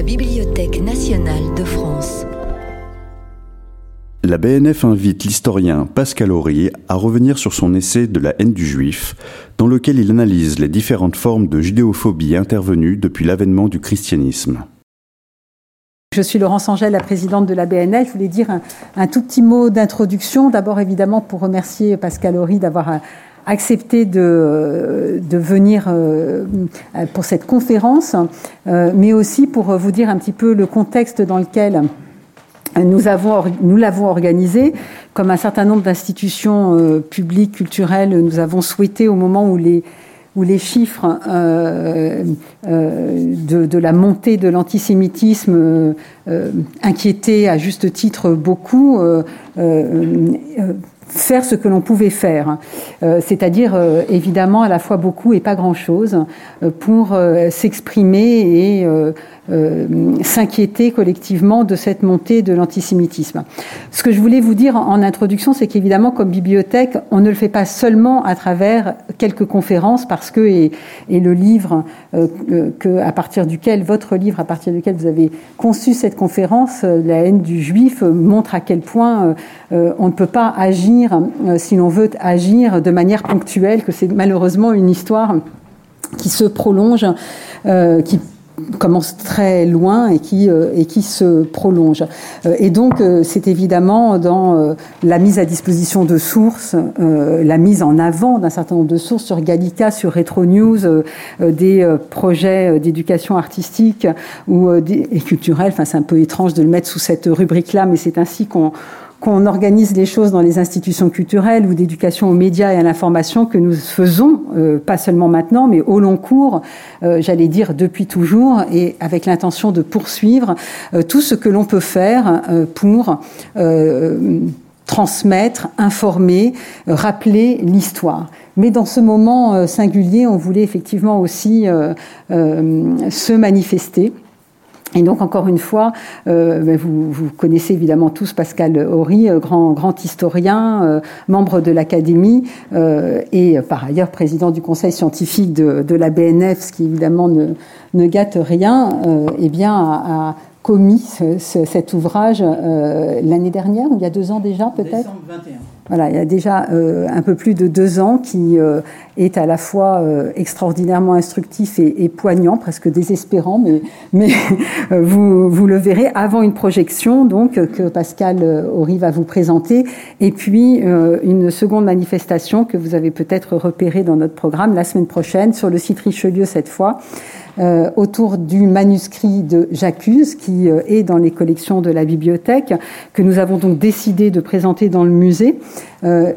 la Bibliothèque nationale de France. La BNF invite l'historien Pascal Ory à revenir sur son essai de la haine du juif, dans lequel il analyse les différentes formes de judéophobie intervenues depuis l'avènement du christianisme. Je suis Laurence Angèle, la présidente de la BNF. Je voulais dire un tout petit mot d'introduction. D'abord, évidemment, pour remercier Pascal Ory d'avoir accepté de venir pour cette conférence, mais aussi pour vous dire un petit peu le contexte dans lequel nous l'avons organisé. Comme un certain nombre d'institutions publiques, culturelles, nous avons souhaité, au moment où les chiffres de la montée de l'antisémitisme inquiétaient à juste titre beaucoup, faire ce que l'on pouvait faire, c'est-à-dire évidemment à la fois beaucoup et pas grand-chose, pour s'exprimer et s'inquiéter collectivement de cette montée de l'antisémitisme. Ce que je voulais vous dire en introduction, c'est qu'évidemment, comme bibliothèque, on ne le fait pas seulement à travers quelques conférences, parce que et le livre à partir duquel vous avez conçu cette conférence, la haine du juif, montre à quel point on ne peut pas agir, si l'on veut agir de manière ponctuelle, que c'est malheureusement une histoire qui se prolonge, qui commence très loin et qui se prolonge. Et donc, c'est évidemment dans la mise à disposition de sources, la mise en avant d'un certain nombre de sources sur Gallica, sur Retro News, des projets d'éducation artistique et culturelle. Enfin, c'est un peu étrange de le mettre sous cette rubrique-là, mais c'est ainsi qu'on organise les choses dans les institutions culturelles ou d'éducation aux médias et à l'information, que nous faisons, pas seulement maintenant, mais au long cours, j'allais dire depuis toujours, et avec l'intention de poursuivre tout ce que l'on peut faire pour transmettre, informer, rappeler l'histoire. Mais dans ce moment singulier, on voulait effectivement aussi se manifester. Et donc, encore une fois, vous connaissez évidemment tous Pascal Ory, grand historien, membre de l'Académie et par ailleurs président du Conseil scientifique de la BNF, ce qui évidemment ne gâte rien, a commis cet ouvrage l'année dernière, ou il y a 2 ans déjà peut-être. Décembre 21. Voilà, il y a déjà un peu plus de 2 ans, qui est à la fois extraordinairement instructif et poignant, presque désespérant, mais vous le verrez avant une projection donc que Pascal Ory va vous présenter, et puis une seconde manifestation que vous avez peut-être repérée dans notre programme la semaine prochaine, sur le site Richelieu cette fois, autour du manuscrit de Jacquus, qui est dans les collections de la bibliothèque, que nous avons donc décidé de présenter dans le musée,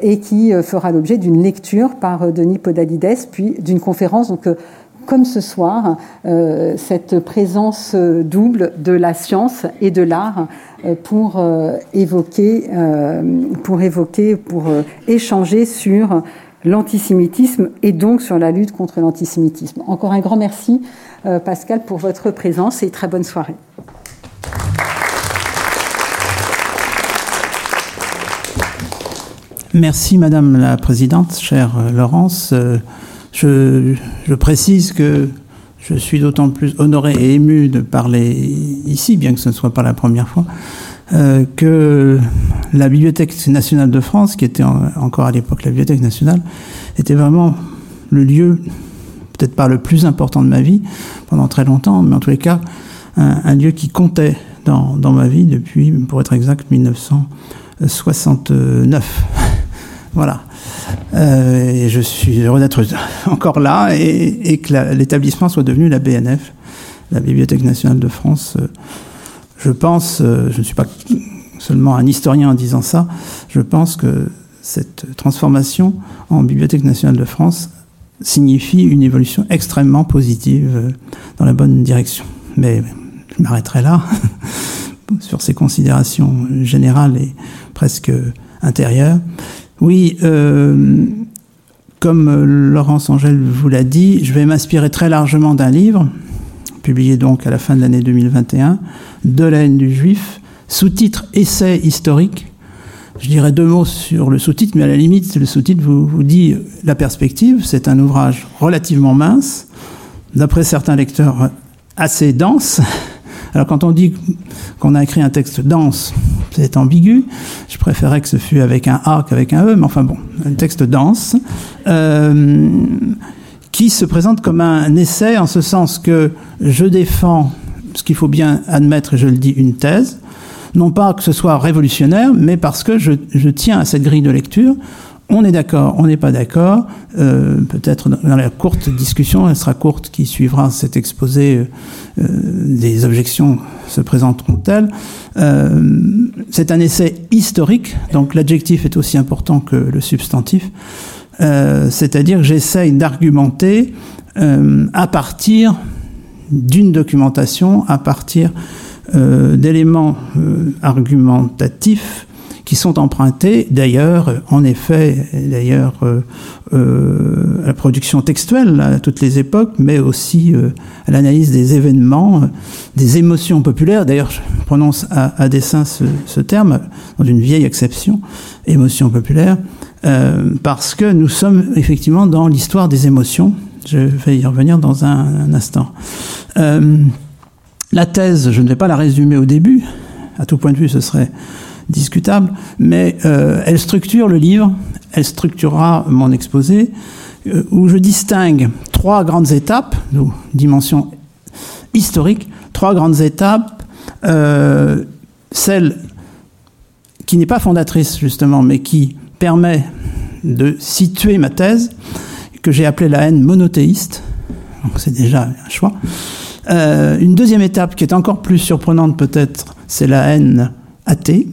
et qui fera l'objet d'une lecture par Denis Podalydès, puis d'une conférence. Donc, comme ce soir, cette présence double de la science et de l'art pour échanger sur l'antisémitisme et donc sur la lutte contre l'antisémitisme. Encore un grand merci, Pascal, pour votre présence, et très bonne soirée. Merci Madame la Présidente, chère Laurence. Je précise que je suis d'autant plus honoré et ému de parler ici, bien que ce ne soit pas la première fois, que la Bibliothèque nationale de France, qui était encore à l'époque la Bibliothèque nationale, était vraiment le lieu, peut-être pas le plus important de ma vie pendant très longtemps, mais en tous les cas, un lieu qui comptait dans ma vie depuis, pour être exact, 1969. Voilà. Et je suis heureux d'être encore là, et que l'établissement soit devenu la BNF, la Bibliothèque nationale de France. Je pense, je ne suis pas seulement un historien en disant ça, je pense que cette transformation en Bibliothèque nationale de France signifie une évolution extrêmement positive dans la bonne direction. Mais je m'arrêterai là, sur ces considérations générales et presque intérieures. Oui, comme Laurence Angèle vous l'a dit, je vais m'inspirer très largement d'un livre, publié donc à la fin de l'année 2021, De la haine du juif, sous-titre Essai historique. Je dirais 2 mots sur le sous-titre, mais à la limite, le sous-titre vous dit la perspective. C'est un ouvrage relativement mince, d'après certains lecteurs assez dense, Alors quand on dit qu'on a écrit un texte dense, c'est ambigu. Je préférais que ce fût avec un A qu'avec un E, mais enfin bon, un texte dense, qui se présente comme un essai, en ce sens que je défends, ce qu'il faut bien admettre, et je le dis, une thèse, non pas que ce soit révolutionnaire, mais parce que je tiens à cette grille de lecture. On est d'accord, on n'est pas d'accord, peut-être dans la courte discussion, elle sera courte, qui suivra cet exposé, des objections se présenteront-elles. C'est un essai historique, donc l'adjectif est aussi important que le substantif, c'est-à-dire que j'essaye d'argumenter à partir d'une documentation, à partir d'éléments argumentatifs qui sont empruntés, d'ailleurs, en effet, à la production textuelle à toutes les époques, mais aussi à l'analyse des événements, des émotions populaires. D'ailleurs, je prononce à dessein ce terme, dans une vieille acception, émotion populaire, parce que nous sommes effectivement dans l'histoire des émotions. Je vais y revenir dans un instant. La thèse, je ne vais pas la résumer au début, à tout point de vue, ce serait discutable, mais elle structure le livre, elle structurera mon exposé, où je distingue trois grandes étapes, donc dimension historique, trois grandes étapes, celle qui n'est pas fondatrice justement, mais qui permet de situer ma thèse, que j'ai appelée la haine monothéiste, donc c'est déjà un choix. Une deuxième étape qui est encore plus surprenante peut-être, c'est la haine athée.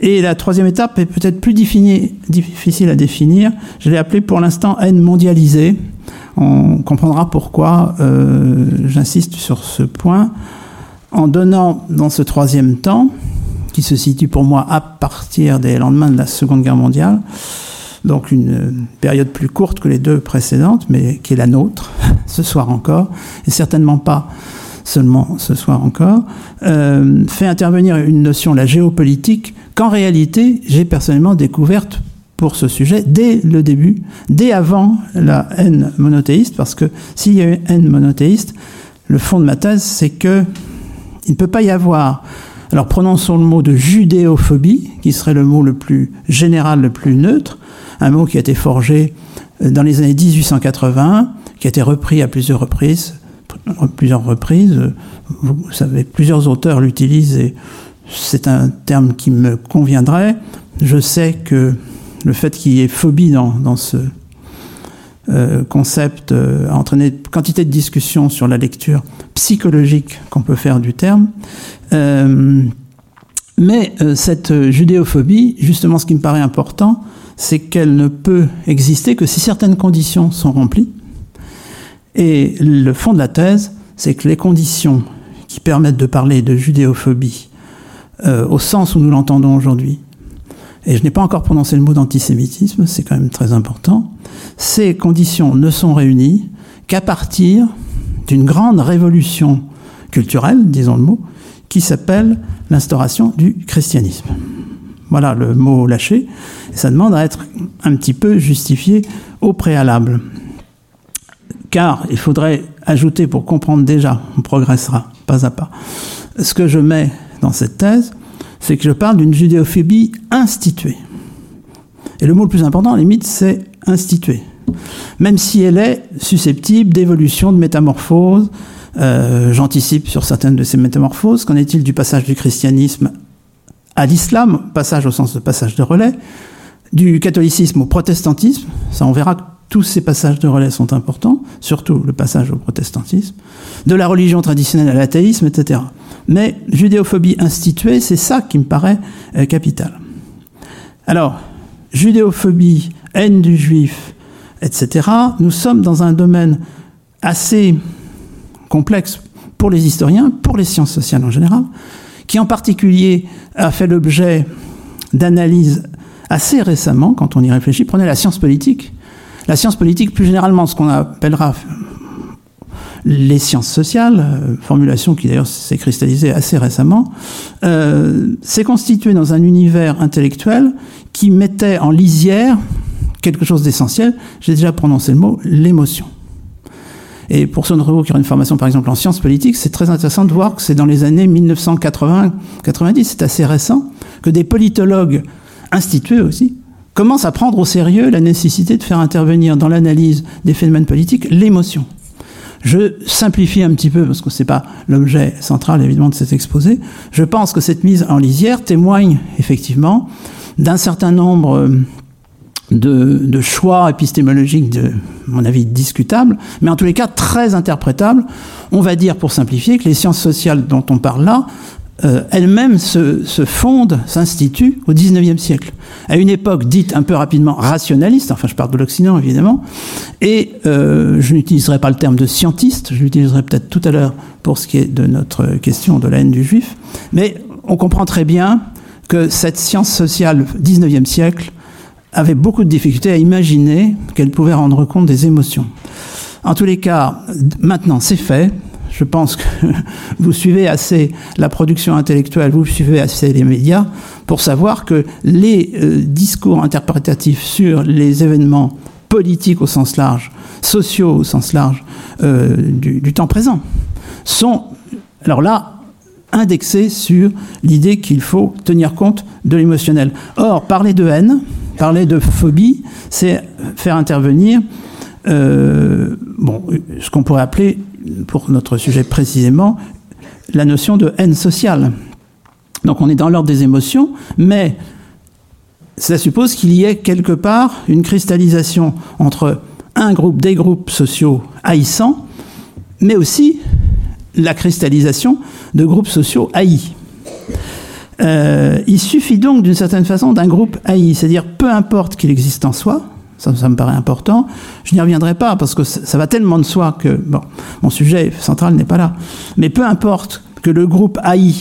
Et la troisième étape est peut-être plus difficile à définir. Je l'ai appelée pour l'instant haine mondialisée. On comprendra pourquoi j'insiste sur ce point, en donnant dans ce troisième temps, qui se situe pour moi à partir des lendemains de la Seconde Guerre mondiale, donc une période plus courte que les deux précédentes, mais qui est la nôtre, ce soir encore, et certainement pas seulement ce soir encore, fait intervenir une notion, la géopolitique, qu'en réalité, j'ai personnellement découverte pour ce sujet dès le début, dès avant la haine monothéiste, parce que s'il y a une haine monothéiste, le fond de ma thèse, c'est que il ne peut pas y avoir, alors prononçons le mot de judéophobie, qui serait le mot le plus général, le plus neutre, un mot qui a été forgé dans les années 1880, qui a été repris à plusieurs reprises, vous savez, plusieurs auteurs l'utilisent et c'est un terme qui me conviendrait. Je sais que le fait qu'il y ait phobie dans ce concept a entraîné quantité de discussions sur la lecture psychologique qu'on peut faire du terme. Mais cette judéophobie, justement, ce qui me paraît important, c'est qu'elle ne peut exister que si certaines conditions sont remplies. Et le fond de la thèse, c'est que les conditions qui permettent de parler de judéophobie, au sens où nous l'entendons aujourd'hui, et je n'ai pas encore prononcé le mot d'antisémitisme, c'est quand même très important, ces conditions ne sont réunies qu'à partir d'une grande révolution culturelle, disons le mot, qui s'appelle l'instauration du christianisme. Voilà le mot lâché, et ça demande à être un petit peu justifié au préalable. Car il faudrait ajouter, pour comprendre déjà, on progressera pas à pas. Ce que je mets dans cette thèse, c'est que je parle d'une judéophobie instituée. Et le mot le plus important, à la limite, c'est instituée. Même si elle est susceptible d'évolution, de métamorphose, j'anticipe sur certaines de ces métamorphoses. Qu'en est-il du passage du christianisme à l'islam, passage au sens de passage de relais, du catholicisme au protestantisme, ça on verra que tous ces passages de relais sont importants, surtout le passage au protestantisme, de la religion traditionnelle à l'athéisme, etc. Mais judéophobie instituée, c'est ça qui me paraît capital. Alors, judéophobie, haine du juif, etc., nous sommes dans un domaine assez complexe pour les historiens, pour les sciences sociales en général, qui en particulier a fait l'objet d'analyses assez récemment, quand on y réfléchit. Prenez la science politique. La science politique, plus généralement, ce qu'on appellera les sciences sociales, formulation qui d'ailleurs s'est cristallisée assez récemment, s'est constituée dans un univers intellectuel qui mettait en lisière quelque chose d'essentiel, j'ai déjà prononcé le mot, l'émotion. Et pour ceux d'entre vous qui ont une formation, par exemple, en sciences politiques, c'est très intéressant de voir que c'est dans les années 1980-90, c'est assez récent, que des politologues institués aussi commencent à prendre au sérieux la nécessité de faire intervenir dans l'analyse des phénomènes politiques l'émotion. Je simplifie un petit peu, parce que c'est pas l'objet central, évidemment, de cet exposé. Je pense que cette mise en lisière témoigne, effectivement, d'un certain nombre de choix épistémologiques, de, à mon avis, discutables, mais en tous les cas très interprétables. On va dire, pour simplifier, que les sciences sociales dont on parle là, elles-mêmes se fondent, s'instituent au XIXe siècle, à une époque dite un peu rapidement rationaliste, enfin je parle de l'Occident évidemment, et je n'utiliserai pas le terme de scientiste, je l'utiliserai peut-être tout à l'heure pour ce qui est de notre question de la haine du juif, mais on comprend très bien que cette science sociale XIXe siècle avait beaucoup de difficultés à imaginer qu'elle pouvait rendre compte des émotions. En tous les cas, maintenant c'est fait. Je pense que vous suivez assez la production intellectuelle, vous suivez assez les médias pour savoir que les discours interprétatifs sur les événements politiques au sens large, sociaux au sens large du temps présent sont, alors là, indexés sur l'idée qu'il faut tenir compte de l'émotionnel. Or, parler de haine, parler de phobie, c'est faire intervenir ce qu'on pourrait appeler, pour notre sujet précisément, la notion de haine sociale. Donc on est dans l'ordre des émotions, mais ça suppose qu'il y ait quelque part une cristallisation entre un groupe, des groupes sociaux haïssants, mais aussi la cristallisation de groupes sociaux haïs. Il suffit donc d'une certaine façon d'un groupe haï, c'est-à-dire peu importe qu'il existe en soi. Ça me paraît important. Je n'y reviendrai pas parce que ça va tellement de soi que mon sujet central n'est pas là. Mais peu importe que le groupe haï,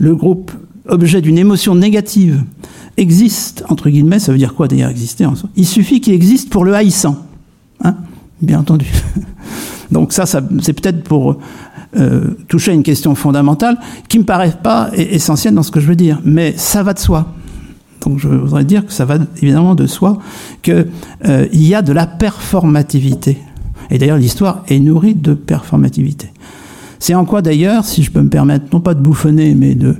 le groupe objet d'une émotion négative, existe, entre guillemets, ça veut dire quoi d'ailleurs exister en soi ? Il suffit qu'il existe pour le haïssant. Hein ? Bien entendu. Donc ça c'est peut-être pour toucher à une question fondamentale qui ne me paraît pas essentielle dans ce que je veux dire. Mais ça va de soi. Donc je voudrais dire que ça va évidemment de soi qu'il y a de la performativité. Et d'ailleurs, l'histoire est nourrie de performativité. C'est en quoi d'ailleurs, si je peux me permettre, non pas de bouffonner, mais de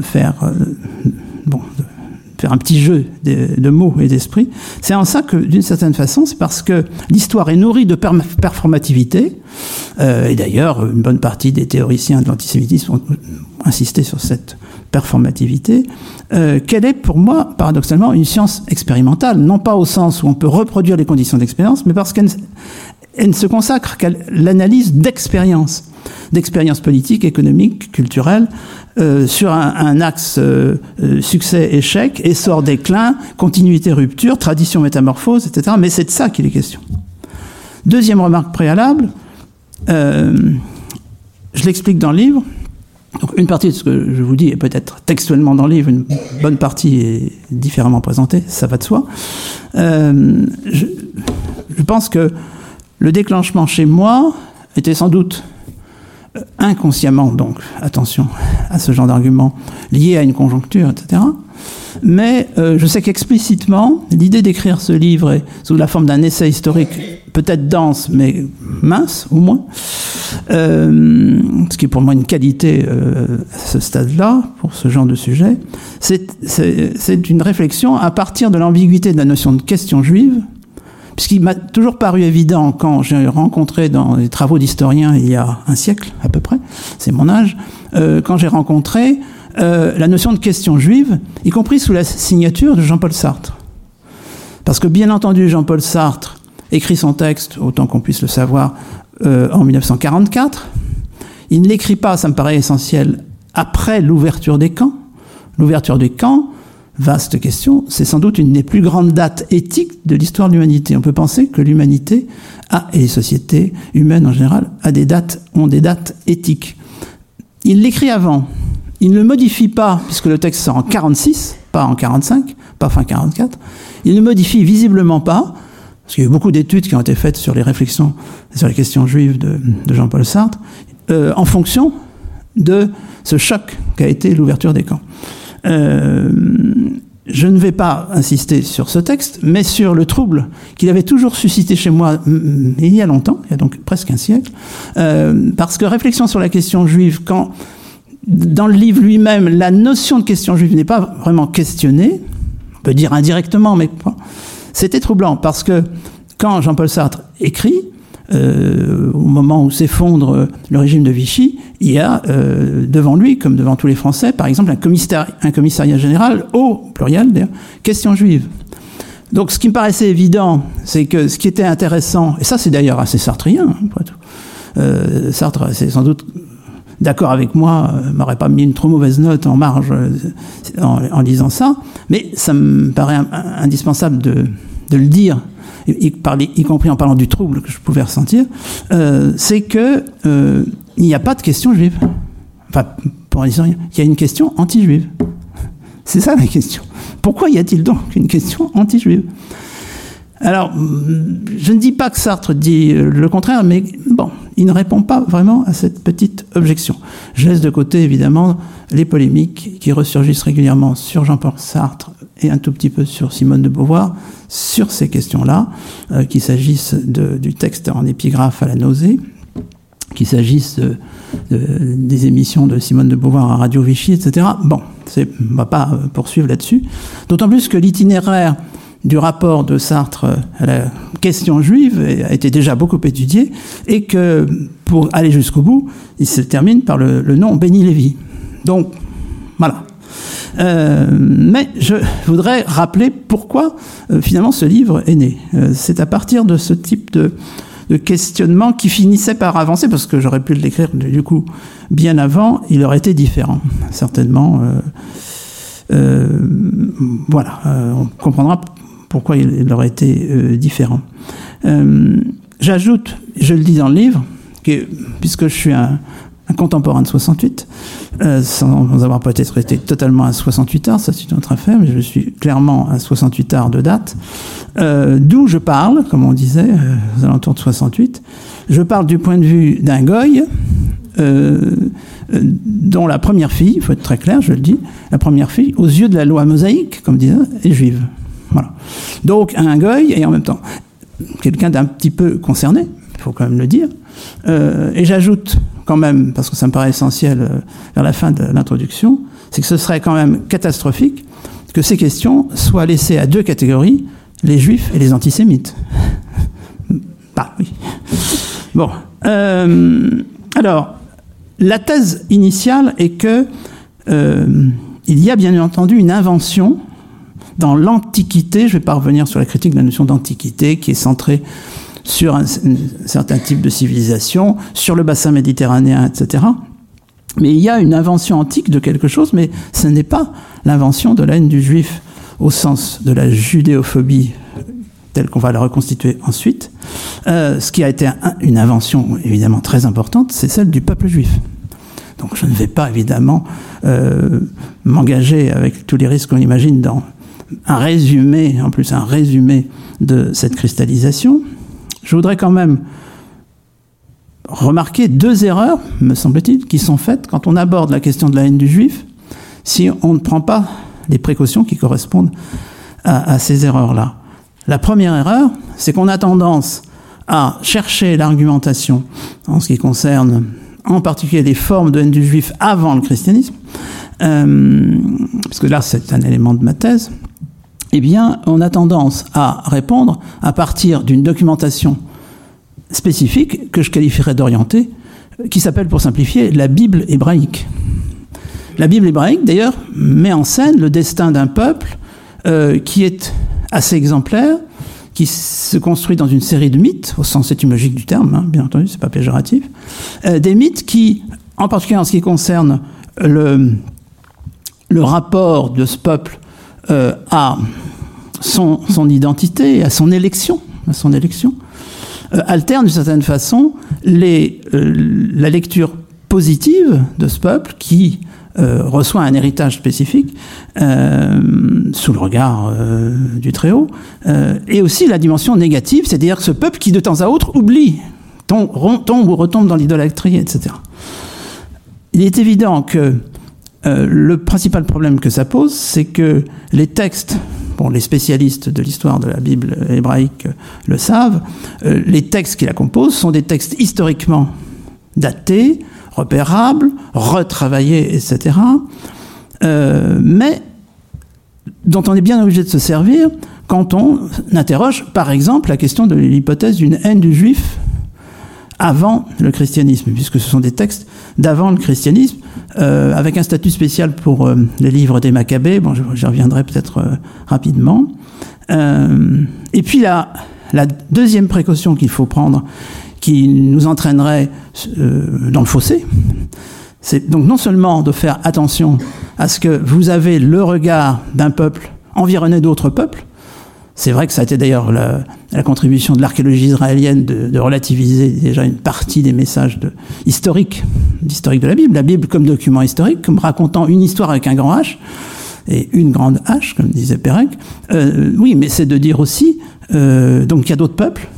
faire un petit jeu de mots et d'esprit, c'est en ça que, d'une certaine façon, c'est parce que l'histoire est nourrie de performativité. Et d'ailleurs, une bonne partie des théoriciens de l'antisémitisme ont insisté sur cette performativité, qu'elle est pour moi, paradoxalement, une science expérimentale, non pas au sens où on peut reproduire les conditions d'expérience, mais parce qu'elle ne se consacre qu'à l'analyse d'expériences politiques, économiques, culturelles, sur un axe succès-échec, essor-déclin, continuité-rupture, tradition-métamorphose, etc. Mais c'est de ça qu'il est question. Deuxième remarque préalable, je l'explique dans le livre. Donc une partie de ce que je vous dis est peut-être textuellement dans le livre, une bonne partie est différemment présentée, ça va de soi. Je pense que le déclenchement chez moi était sans doute inconsciemment, donc attention à ce genre d'argument, lié à une conjoncture, etc. Mais je sais qu'explicitement, l'idée d'écrire ce livre est sous la forme d'un essai historique, peut-être dense, mais mince, au moins. Ce qui est pour moi une qualité à ce stade-là, pour ce genre de sujet. C'est une réflexion à partir de l'ambiguïté de la notion de question juive, puisqu'il m'a toujours paru évident quand j'ai rencontré dans les travaux d'historiens il y a un siècle, à peu près, c'est mon âge, quand j'ai rencontré la notion de question juive, y compris sous la signature de Jean-Paul Sartre. Parce que bien entendu, Jean-Paul Sartre écrit son texte, autant qu'on puisse le savoir, en 1944. Il ne l'écrit pas, ça me paraît essentiel, après l'ouverture des camps. L'ouverture des camps, vaste question, c'est sans doute une des plus grandes dates éthiques de l'histoire de l'humanité. On peut penser que l'humanité et les sociétés humaines en général, ont des dates éthiques. Il l'écrit avant. Il ne le modifie pas, puisque le texte sort en 46, pas en 45, pas fin 44. Il ne modifie visiblement pas, parce qu'il y a eu beaucoup d'études qui ont été faites sur les réflexions, sur les questions juives de Jean-Paul Sartre, en fonction de ce choc qu'a été l'ouverture des camps. Je ne vais pas insister sur ce texte, mais sur le trouble qu'il avait toujours suscité chez moi il y a longtemps, il y a donc presque un siècle, parce que réflexion sur la question juive, quand dans le livre lui-même, la notion de question juive n'est pas vraiment questionnée, on peut dire indirectement, mais c'était troublant, parce que quand Jean-Paul Sartre écrit, au moment où s'effondre le régime de Vichy, il y a devant lui, comme devant tous les Français, par exemple, un commissariat général, au pluriel d'ailleurs, question juive. Donc ce qui me paraissait évident, c'est que ce qui était intéressant, et ça c'est d'ailleurs assez sartrien, après tout, Sartre c'est sans doute d'accord avec moi, m'aurait pas mis une trop mauvaise note en marge en lisant ça, mais ça me paraît indispensable de le dire, y compris en parlant du trouble que je pouvais ressentir, c'est que il n'y a pas de question juive. Enfin, pour les historiens, il y a une question anti-juive. C'est ça la question. Pourquoi y a-t-il donc une question anti-juive ? Alors, je ne dis pas que Sartre dit le contraire, mais bon, il ne répond pas vraiment à cette petite objection. Je laisse de côté, évidemment, les polémiques qui ressurgissent régulièrement sur Jean-Paul Sartre et un tout petit peu sur Simone de Beauvoir, sur ces questions-là, qu'il s'agisse du texte en épigraphe à la nausée, qu'il s'agisse des émissions de Simone de Beauvoir à Radio Vichy, etc. Bon, on ne va pas poursuivre là-dessus. D'autant plus que l'itinéraire du rapport de Sartre à la question juive a été déjà beaucoup étudié, et que, pour aller jusqu'au bout, il se termine par le nom Benny Lévy. Donc, voilà. Mais je voudrais rappeler pourquoi, finalement, ce livre est né. C'est à partir de ce type de questionnement qui finissait par avancer, parce que j'aurais pu l'écrire, du coup, bien avant, il aurait été différent, certainement. Voilà, on comprendra pourquoi il aurait été différent. J'ajoute, je le dis dans le livre, que, puisque je suis un contemporain de 68, sans avoir peut-être été totalement un 68ard, ça c'est une autre affaire, mais je suis clairement un 68ard de date, d'où je parle, comme on disait, aux alentours de 68, je parle du point de vue d'un goy, dont la première fille, il faut être très clair, je le dis, la première fille, aux yeux de la loi mosaïque, comme disait, est juive. Voilà. Donc, un goy, et en même temps, quelqu'un d'un petit peu concerné, il faut quand même le dire. Et j'ajoute quand même, parce que ça me paraît essentiel vers la fin de l'introduction, c'est que ce serait quand même catastrophique que ces questions soient laissées à deux catégories, les juifs et les antisémites. Bah, oui. Bon. Alors, la thèse initiale est que il y a bien entendu une invention dans l'Antiquité. Je ne vais pas revenir sur la critique de la notion d'Antiquité qui est centrée sur un certain type de civilisation, sur le bassin méditerranéen, etc. Mais il y a une invention antique de quelque chose, mais ce n'est pas l'invention de la haine du juif au sens de la judéophobie telle qu'on va la reconstituer ensuite. Ce qui a été une invention évidemment très importante, c'est celle du peuple juif. Donc je ne vais pas évidemment m'engager avec tous les risques qu'on imagine dans un résumé, en plus un résumé de cette cristallisation. Je voudrais quand même remarquer deux erreurs, me semble-t-il, qui sont faites quand on aborde la question de la haine du juif, si on ne prend pas les précautions qui correspondent à ces erreurs-là. La première erreur, c'est qu'on a tendance à chercher l'argumentation en ce qui concerne en particulier les formes de haine du juif avant le christianisme, parce que là c'est un élément de ma thèse, eh bien on a tendance à répondre à partir d'une documentation spécifique que je qualifierais d'orientée, qui s'appelle pour simplifier la Bible hébraïque. La Bible hébraïque d'ailleurs met en scène le destin d'un peuple qui est assez exemplaire, qui se construit dans une série de mythes, au sens étymologique du terme, hein, bien entendu, c'est pas péjoratif, des mythes qui, en particulier en ce qui concerne le rapport de ce peuple à son identité, à son élection, alternent d'une certaine façon la lecture positive de ce peuple qui reçoit un héritage spécifique sous le regard du Très-Haut, et aussi la dimension négative, c'est-à-dire que ce peuple qui de temps à autre oublie, tombe ou retombe dans l'idolâtrie, etc. Il est évident que Le principal problème que ça pose, c'est que les textes, bon, les spécialistes de l'histoire de la Bible hébraïque le savent, les textes qui la composent sont des textes historiquement datés, repérables, retravaillés, etc., mais dont on est bien obligé de se servir quand on interroge, par exemple, la question de l'hypothèse d'une haine du juif avant le christianisme, puisque ce sont des textes d'avant le christianisme, avec un statut spécial pour les livres des Maccabées. Bon, j'y reviendrai peut-être rapidement. Et puis la deuxième précaution qu'il faut prendre, qui nous entraînerait dans le fossé, c'est donc non seulement de faire attention à ce que vous avez le regard d'un peuple environné d'autres peuples. C'est vrai que ça a été d'ailleurs la contribution de l'archéologie israélienne de relativiser déjà une partie des messages historiques de la Bible. La Bible comme document historique, comme racontant une histoire avec un grand H et une grande H, comme disait Pérec. Oui, mais c'est de dire aussi donc qu'il y a d'autres peuples.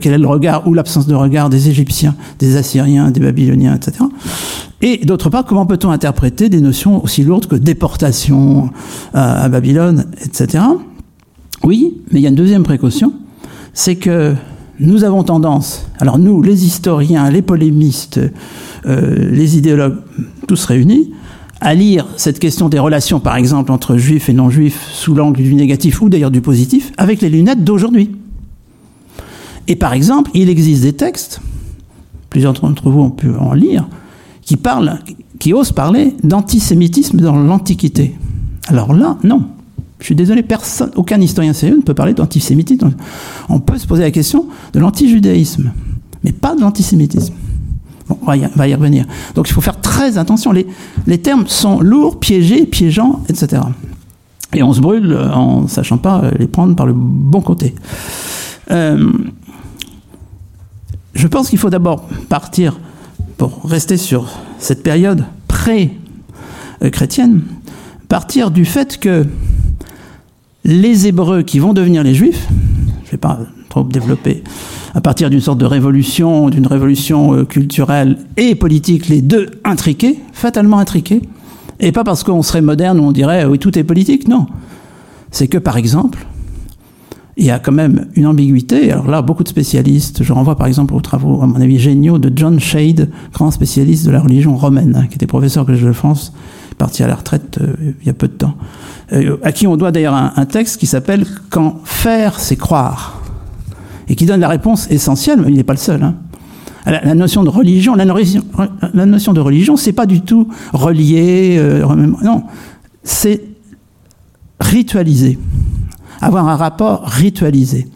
Quel est le regard ou l'absence de regard des Égyptiens, des Assyriens, des Babyloniens, etc. Et d'autre part, comment peut-on interpréter des notions aussi lourdes que déportation à Babylone, etc. Oui, mais il y a une deuxième précaution, c'est que nous avons tendance, alors nous, les historiens, les polémistes, les idéologues, tous réunis, à lire cette question des relations, par exemple, entre juifs et non-juifs, sous l'angle du négatif ou d'ailleurs du positif, avec les lunettes d'aujourd'hui. Et par exemple, il existe des textes, plusieurs d'entre vous ont pu en lire, qui osent parler d'antisémitisme dans l'Antiquité. Alors là, non. Je suis désolé, aucun historien sérieux ne peut parler d'antisémitisme. On peut se poser la question de l'antijudaïsme, mais pas de l'antisémitisme. Bon, on va y revenir. Donc il faut faire très attention. Les termes sont lourds, piégés, piégeants, etc. Et on se brûle en sachant pas les prendre par le bon côté. Je pense qu'il faut d'abord partir, pour rester sur cette période pré-chrétienne, partir du fait que les Hébreux qui vont devenir les Juifs, je ne vais pas trop développer, à partir d'une sorte de révolution, d'une révolution culturelle et politique, les deux intriqués, fatalement intriqués, et pas parce qu'on serait moderne où on dirait oui tout est politique, non. C'est que par exemple, il y a quand même une ambiguïté. Alors là, beaucoup de spécialistes, je renvoie par exemple aux travaux, à mon avis, géniaux de John Shade, grand spécialiste de la religion romaine, qui était professeur au Collège de France, parti à la retraite il y a peu de temps, à qui on doit d'ailleurs un texte qui s'appelle « Quand faire, c'est croire », et qui donne la réponse essentielle, mais il n'est pas le seul, hein. La notion de religion, la notion de religion, c'est pas du tout relié, non, c'est ritualisé. Avoir un rapport ritualisé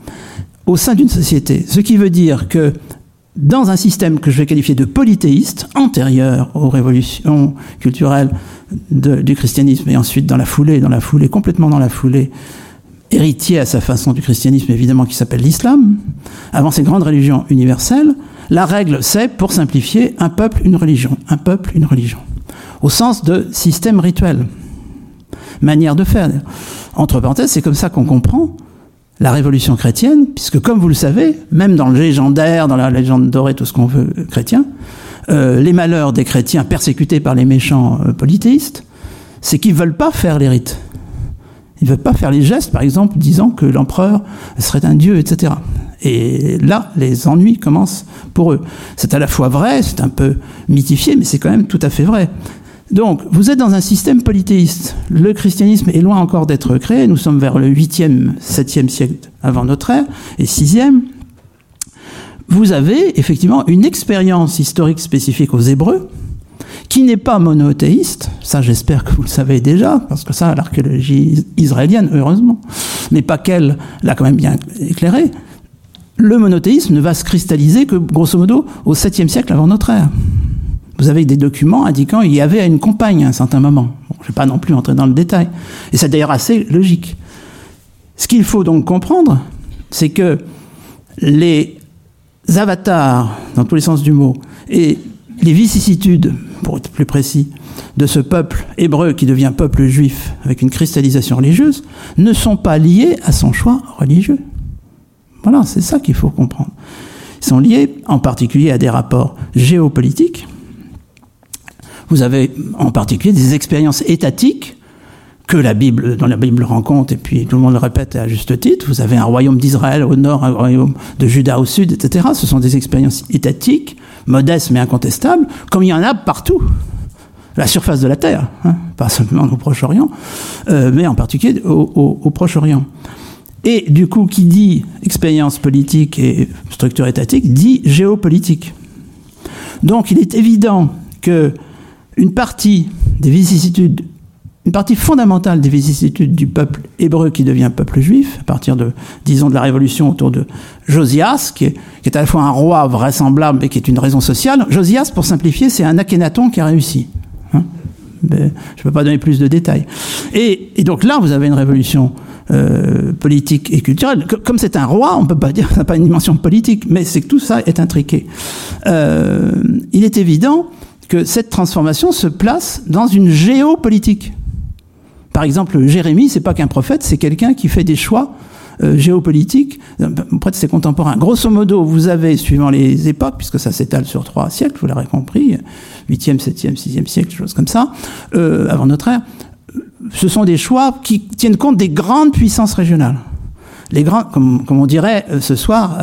au sein d'une société. Ce qui veut dire que dans un système que je vais qualifier de polythéiste, antérieur aux révolutions culturelles du christianisme, et ensuite complètement dans la foulée, héritier à sa façon du christianisme évidemment qui s'appelle l'islam, avant ces grandes religions universelles, la règle c'est, pour simplifier, un peuple, une religion, un peuple, une religion, au sens de système rituel. Manière de faire. Entre parenthèses, c'est comme ça qu'on comprend la révolution chrétienne, puisque comme vous le savez, même dans le légendaire, dans la légende dorée, tout ce qu'on veut, chrétien, les malheurs des chrétiens persécutés par les méchants polythéistes, c'est qu'ils ne veulent pas faire les rites. Ils ne veulent pas faire les gestes, par exemple, disant que l'empereur serait un dieu, etc. Et là, les ennuis commencent pour eux. C'est à la fois vrai, c'est un peu mythifié, mais c'est quand même tout à fait vrai. Donc, vous êtes dans un système polythéiste. Le christianisme est loin encore d'être créé. Nous sommes vers le 8e, 7e siècle avant notre ère, et 6e. Vous avez effectivement une expérience historique spécifique aux Hébreux, qui n'est pas monothéiste. Ça, j'espère que vous le savez déjà, parce que ça, l'archéologie israélienne, heureusement, mais pas qu'elle l'a quand même bien éclairé. Le monothéisme ne va se cristalliser que, grosso modo, au 7e siècle avant notre ère. Vous avez des documents indiquant qu'il y avait une compagne à un certain moment. Bon, je ne vais pas non plus entrer dans le détail. Et c'est d'ailleurs assez logique. Ce qu'il faut donc comprendre, c'est que les avatars, dans tous les sens du mot, et les vicissitudes, pour être plus précis, de ce peuple hébreu qui devient peuple juif avec une cristallisation religieuse, ne sont pas liés à son choix religieux. Voilà, c'est ça qu'il faut comprendre. Ils sont liés en particulier à des rapports géopolitiques, Vous avez en particulier des expériences étatiques que la Bible, dans la Bible rencontre, et puis tout le monde le répète à juste titre. Vous avez un royaume d'Israël au nord, un royaume de Juda au sud, etc. Ce sont des expériences étatiques, modestes mais incontestables, comme il y en a partout, la surface de la Terre, hein, pas seulement au Proche-Orient, mais en particulier au Proche-Orient. Et du coup, qui dit expérience politique et structure étatique, dit géopolitique. Donc il est évident qu'une partie des vicissitudes, une partie fondamentale des vicissitudes du peuple hébreu qui devient peuple juif, à partir de, disons, de la révolution autour de Josias, qui est à la fois un roi vraisemblable mais qui est une raison sociale. Josias, pour simplifier, c'est un Akhénaton qui a réussi. Hein ? Ben, je ne peux pas donner plus de détails. Et donc là, vous avez une révolution politique et culturelle. Comme c'est un roi, on ne peut pas dire que ça n'a pas une dimension politique, mais c'est que tout ça est intriqué. Il est évident que cette transformation se place dans une géopolitique. Par exemple, Jérémie, ce n'est pas qu'un prophète, c'est quelqu'un qui fait des choix géopolitiques auprès de ses contemporains. Grosso modo, vous avez, suivant les époques, puisque ça s'étale sur 3 siècles, vous l'aurez compris, 8e, 7e, 6e siècle, choses comme ça, avant notre ère. Ce sont des choix qui tiennent compte des grandes puissances régionales. Les grands, comme on dirait ce soir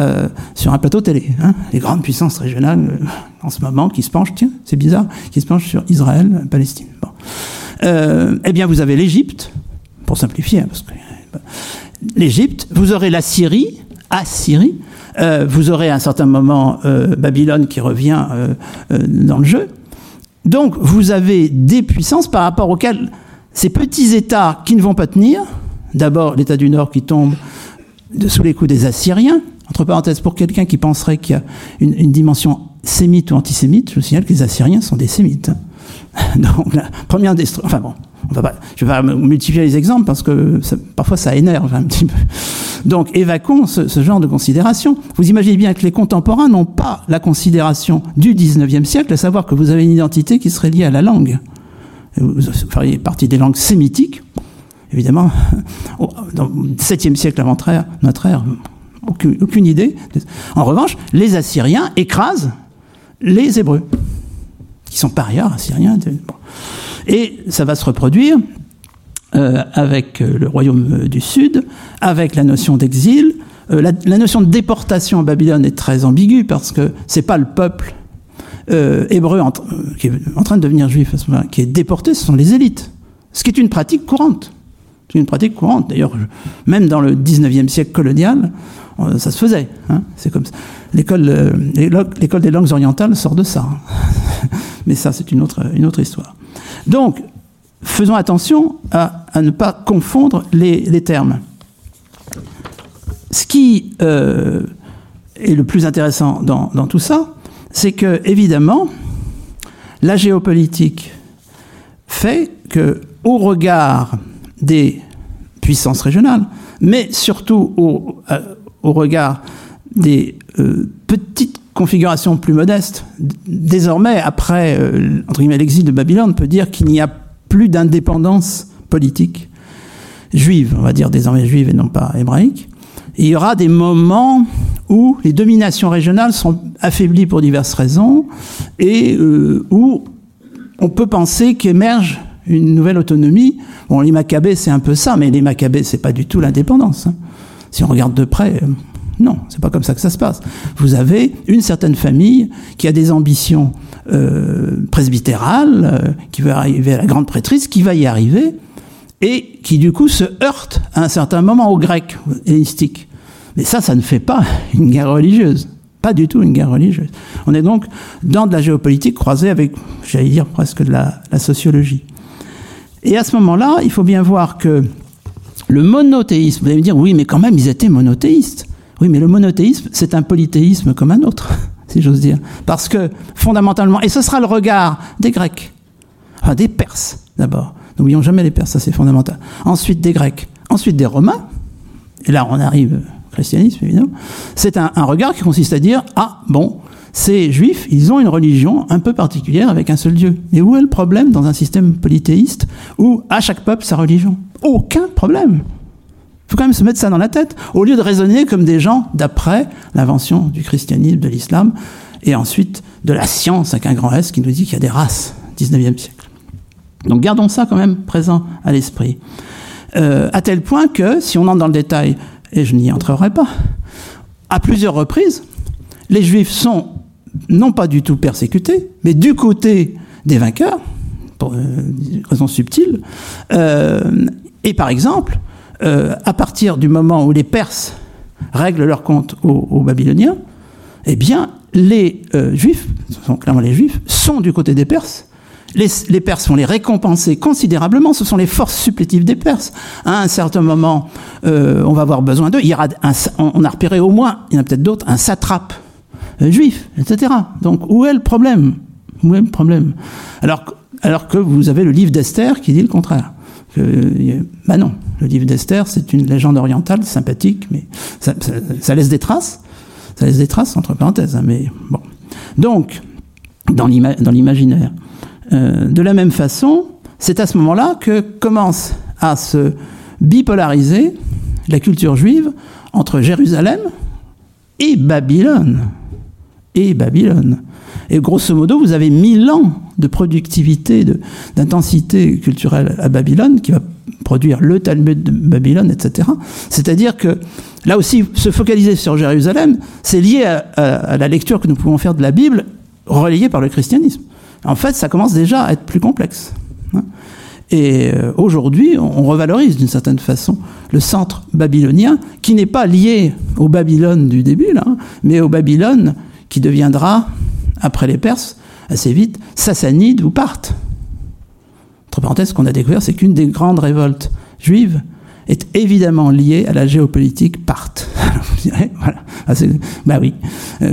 sur un plateau télé, hein, les grandes puissances régionales en ce moment qui se penchent, tiens, c'est bizarre, qui se penchent sur Israël, Palestine. Bon. Eh bien, vous avez l'Égypte, pour simplifier, hein, parce que l'Égypte, vous aurez la Syrie, Assyrie, vous aurez à un certain moment Babylone qui revient dans le jeu. Donc, vous avez des puissances par rapport auxquelles ces petits États qui ne vont pas tenir, d'abord l'État du Nord qui tombe sous les coups des Assyriens, entre parenthèses, pour quelqu'un qui penserait qu'il y a une dimension sémite ou antisémite, je vous signale que les Assyriens sont des sémites. Donc la première destruction... Enfin bon, je ne vais pas multiplier les exemples parce que parfois ça énerve un petit peu. Donc évacuons ce genre de considération. Vous imaginez bien que les contemporains n'ont pas la considération du 19e siècle, à savoir que vous avez une identité qui serait liée à la langue. Vous feriez partie des langues sémitiques, évidemment, dans le 7e siècle avant notre ère, aucune idée. En revanche, les Assyriens écrasent les Hébreux, qui sont par ailleurs Assyriens. Et ça va se reproduire avec le royaume du Sud, avec la notion d'exil. La notion de déportation à Babylone est très ambiguë, parce que c'est pas le peuple hébreu qui est en train de devenir juif à ce moment-là, qui est déporté, ce sont les élites. Ce qui est une pratique courante. C'est une pratique courante. D'ailleurs, même dans le 19e siècle colonial, ça se faisait. Hein. C'est comme ça. L'école des langues orientales sort de ça. Hein. Mais ça, c'est une autre histoire. Donc, faisons attention à ne pas confondre les termes. Ce qui est le plus intéressant dans tout ça, c'est que, évidemment, la géopolitique fait que, au regard des puissances régionales, mais surtout au regard des petites configurations plus modestes, désormais, après entre guillemets, l'exil de Babylone, on peut dire qu'il n'y a plus d'indépendance politique juive, on va dire désormais juive et non pas hébraïque. Il y aura des moments où les dominations régionales sont affaiblies pour diverses raisons et où on peut penser qu'émerge une nouvelle autonomie. Bon, les Maccabées, c'est un peu ça, mais les Maccabées, c'est pas du tout l'indépendance. Hein. Si on regarde de près, non, c'est pas comme ça que ça se passe. Vous avez une certaine famille qui a des ambitions presbytérales, qui veut arriver à la grande prêtrise, qui va y arriver, et qui du coup se heurte à un certain moment aux Grecs hellénistiques. Mais ça ne fait pas une guerre religieuse. Pas du tout une guerre religieuse. On est donc dans de la géopolitique croisée avec, j'allais dire, presque de la sociologie. Et à ce moment-là, il faut bien voir que le monothéisme, vous allez me dire, oui, mais quand même, ils étaient monothéistes. Oui, mais le monothéisme, c'est un polythéisme comme un autre, si j'ose dire. Parce que, fondamentalement, et ce sera le regard des Grecs, enfin des Perses, d'abord. N'oublions jamais les Perses, ça c'est fondamental. Ensuite des Grecs, ensuite des Romains, et là on arrive... christianisme, évidemment, c'est un regard qui consiste à dire « Ah, bon, ces juifs, ils ont une religion un peu particulière avec un seul Dieu. » Et où est le problème dans un système polythéiste où à chaque peuple sa religion ? Aucun problème. Il faut quand même se mettre ça dans la tête, au lieu de raisonner comme des gens d'après l'invention du christianisme, de l'islam, et ensuite de la science avec un grand S qui nous dit qu'il y a des races 19e siècle. Donc gardons ça quand même présent à l'esprit. À tel point que, si on entre dans le détail, et je n'y entrerai pas, à plusieurs reprises, les Juifs sont non pas du tout persécutés, mais du côté des vainqueurs, pour des raisons subtiles. Et par exemple, à partir du moment où les Perses règlent leur compte aux Babyloniens, eh bien, les Juifs, ce sont clairement les Juifs, sont du côté des Perses. Les Perses vont les récompenser considérablement. Ce sont les forces supplétives des Perses. À un certain moment, on va avoir besoin d'eux. On a repéré au moins, il y en a peut-être d'autres, un satrape juif, etc. Donc, où est le problème ? Où est le problème ? Alors que vous avez le livre d'Esther qui dit le contraire. Non, le livre d'Esther, c'est une légende orientale sympathique, mais ça laisse des traces. Ça laisse des traces, entre parenthèses, hein, mais bon. Donc, dans l'imaginaire. De la même façon, c'est à ce moment-là que commence à se bipolariser la culture juive entre Jérusalem et Babylone. Et grosso modo, vous avez 1000 ans de productivité, d'intensité culturelle à Babylone, qui va produire le Talmud de Babylone, etc. C'est-à-dire que, là aussi, se focaliser sur Jérusalem, c'est lié à la lecture que nous pouvons faire de la Bible, relayée par le christianisme. En fait, ça commence déjà à être plus complexe. Et aujourd'hui, on revalorise d'une certaine façon le centre babylonien, qui n'est pas lié au Babylone du début, là, mais au Babylone qui deviendra, après les Perses, assez vite, Sassanide ou Parthes. Entre parenthèses, ce qu'on a découvert, c'est qu'une des grandes révoltes juives est évidemment liée à la géopolitique parthe. Vous direz, voilà. Oui.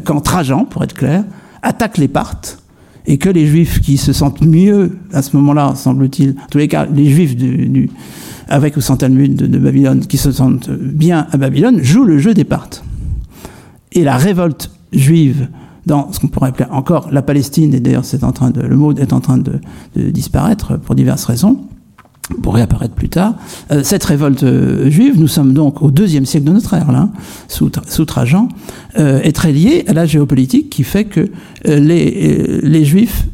Quand Trajan, pour être clair, attaque les Parthes, et que les Juifs qui se sentent mieux à ce moment-là, semble-t-il, en tous les cas, les Juifs avec ou sans Talmud de Babylone, qui se sentent bien à Babylone, jouent le jeu des Parthes. Et la révolte juive dans ce qu'on pourrait appeler encore la Palestine, et d'ailleurs le mot est en train de disparaître pour diverses raisons, pour réapparaître plus tard, cette révolte juive, nous sommes donc au IIe siècle de notre ère, là, sous Trajan, est très liée à la géopolitique qui fait que les Juifs,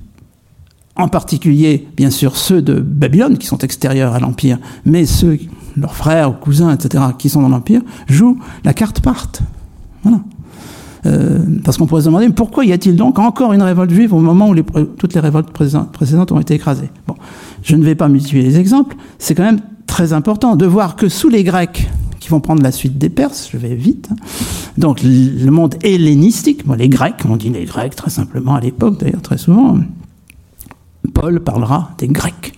en particulier, bien sûr, ceux de Babylone, qui sont extérieurs à l'Empire, mais ceux, leurs frères, ou cousins, etc., qui sont dans l'Empire, jouent la carte parthe. Voilà. Parce qu'on pourrait se demander, pourquoi y a-t-il donc encore une révolte juive au moment où toutes les révoltes précédentes ont été écrasées ? Bon, je ne vais pas multiplier les exemples, c'est quand même très important de voir que sous les Grecs, qui vont prendre la suite des Perses, je vais vite, donc le monde hellénistique, les Grecs, on dit les Grecs très simplement à l'époque d'ailleurs très souvent, Paul parlera des Grecs,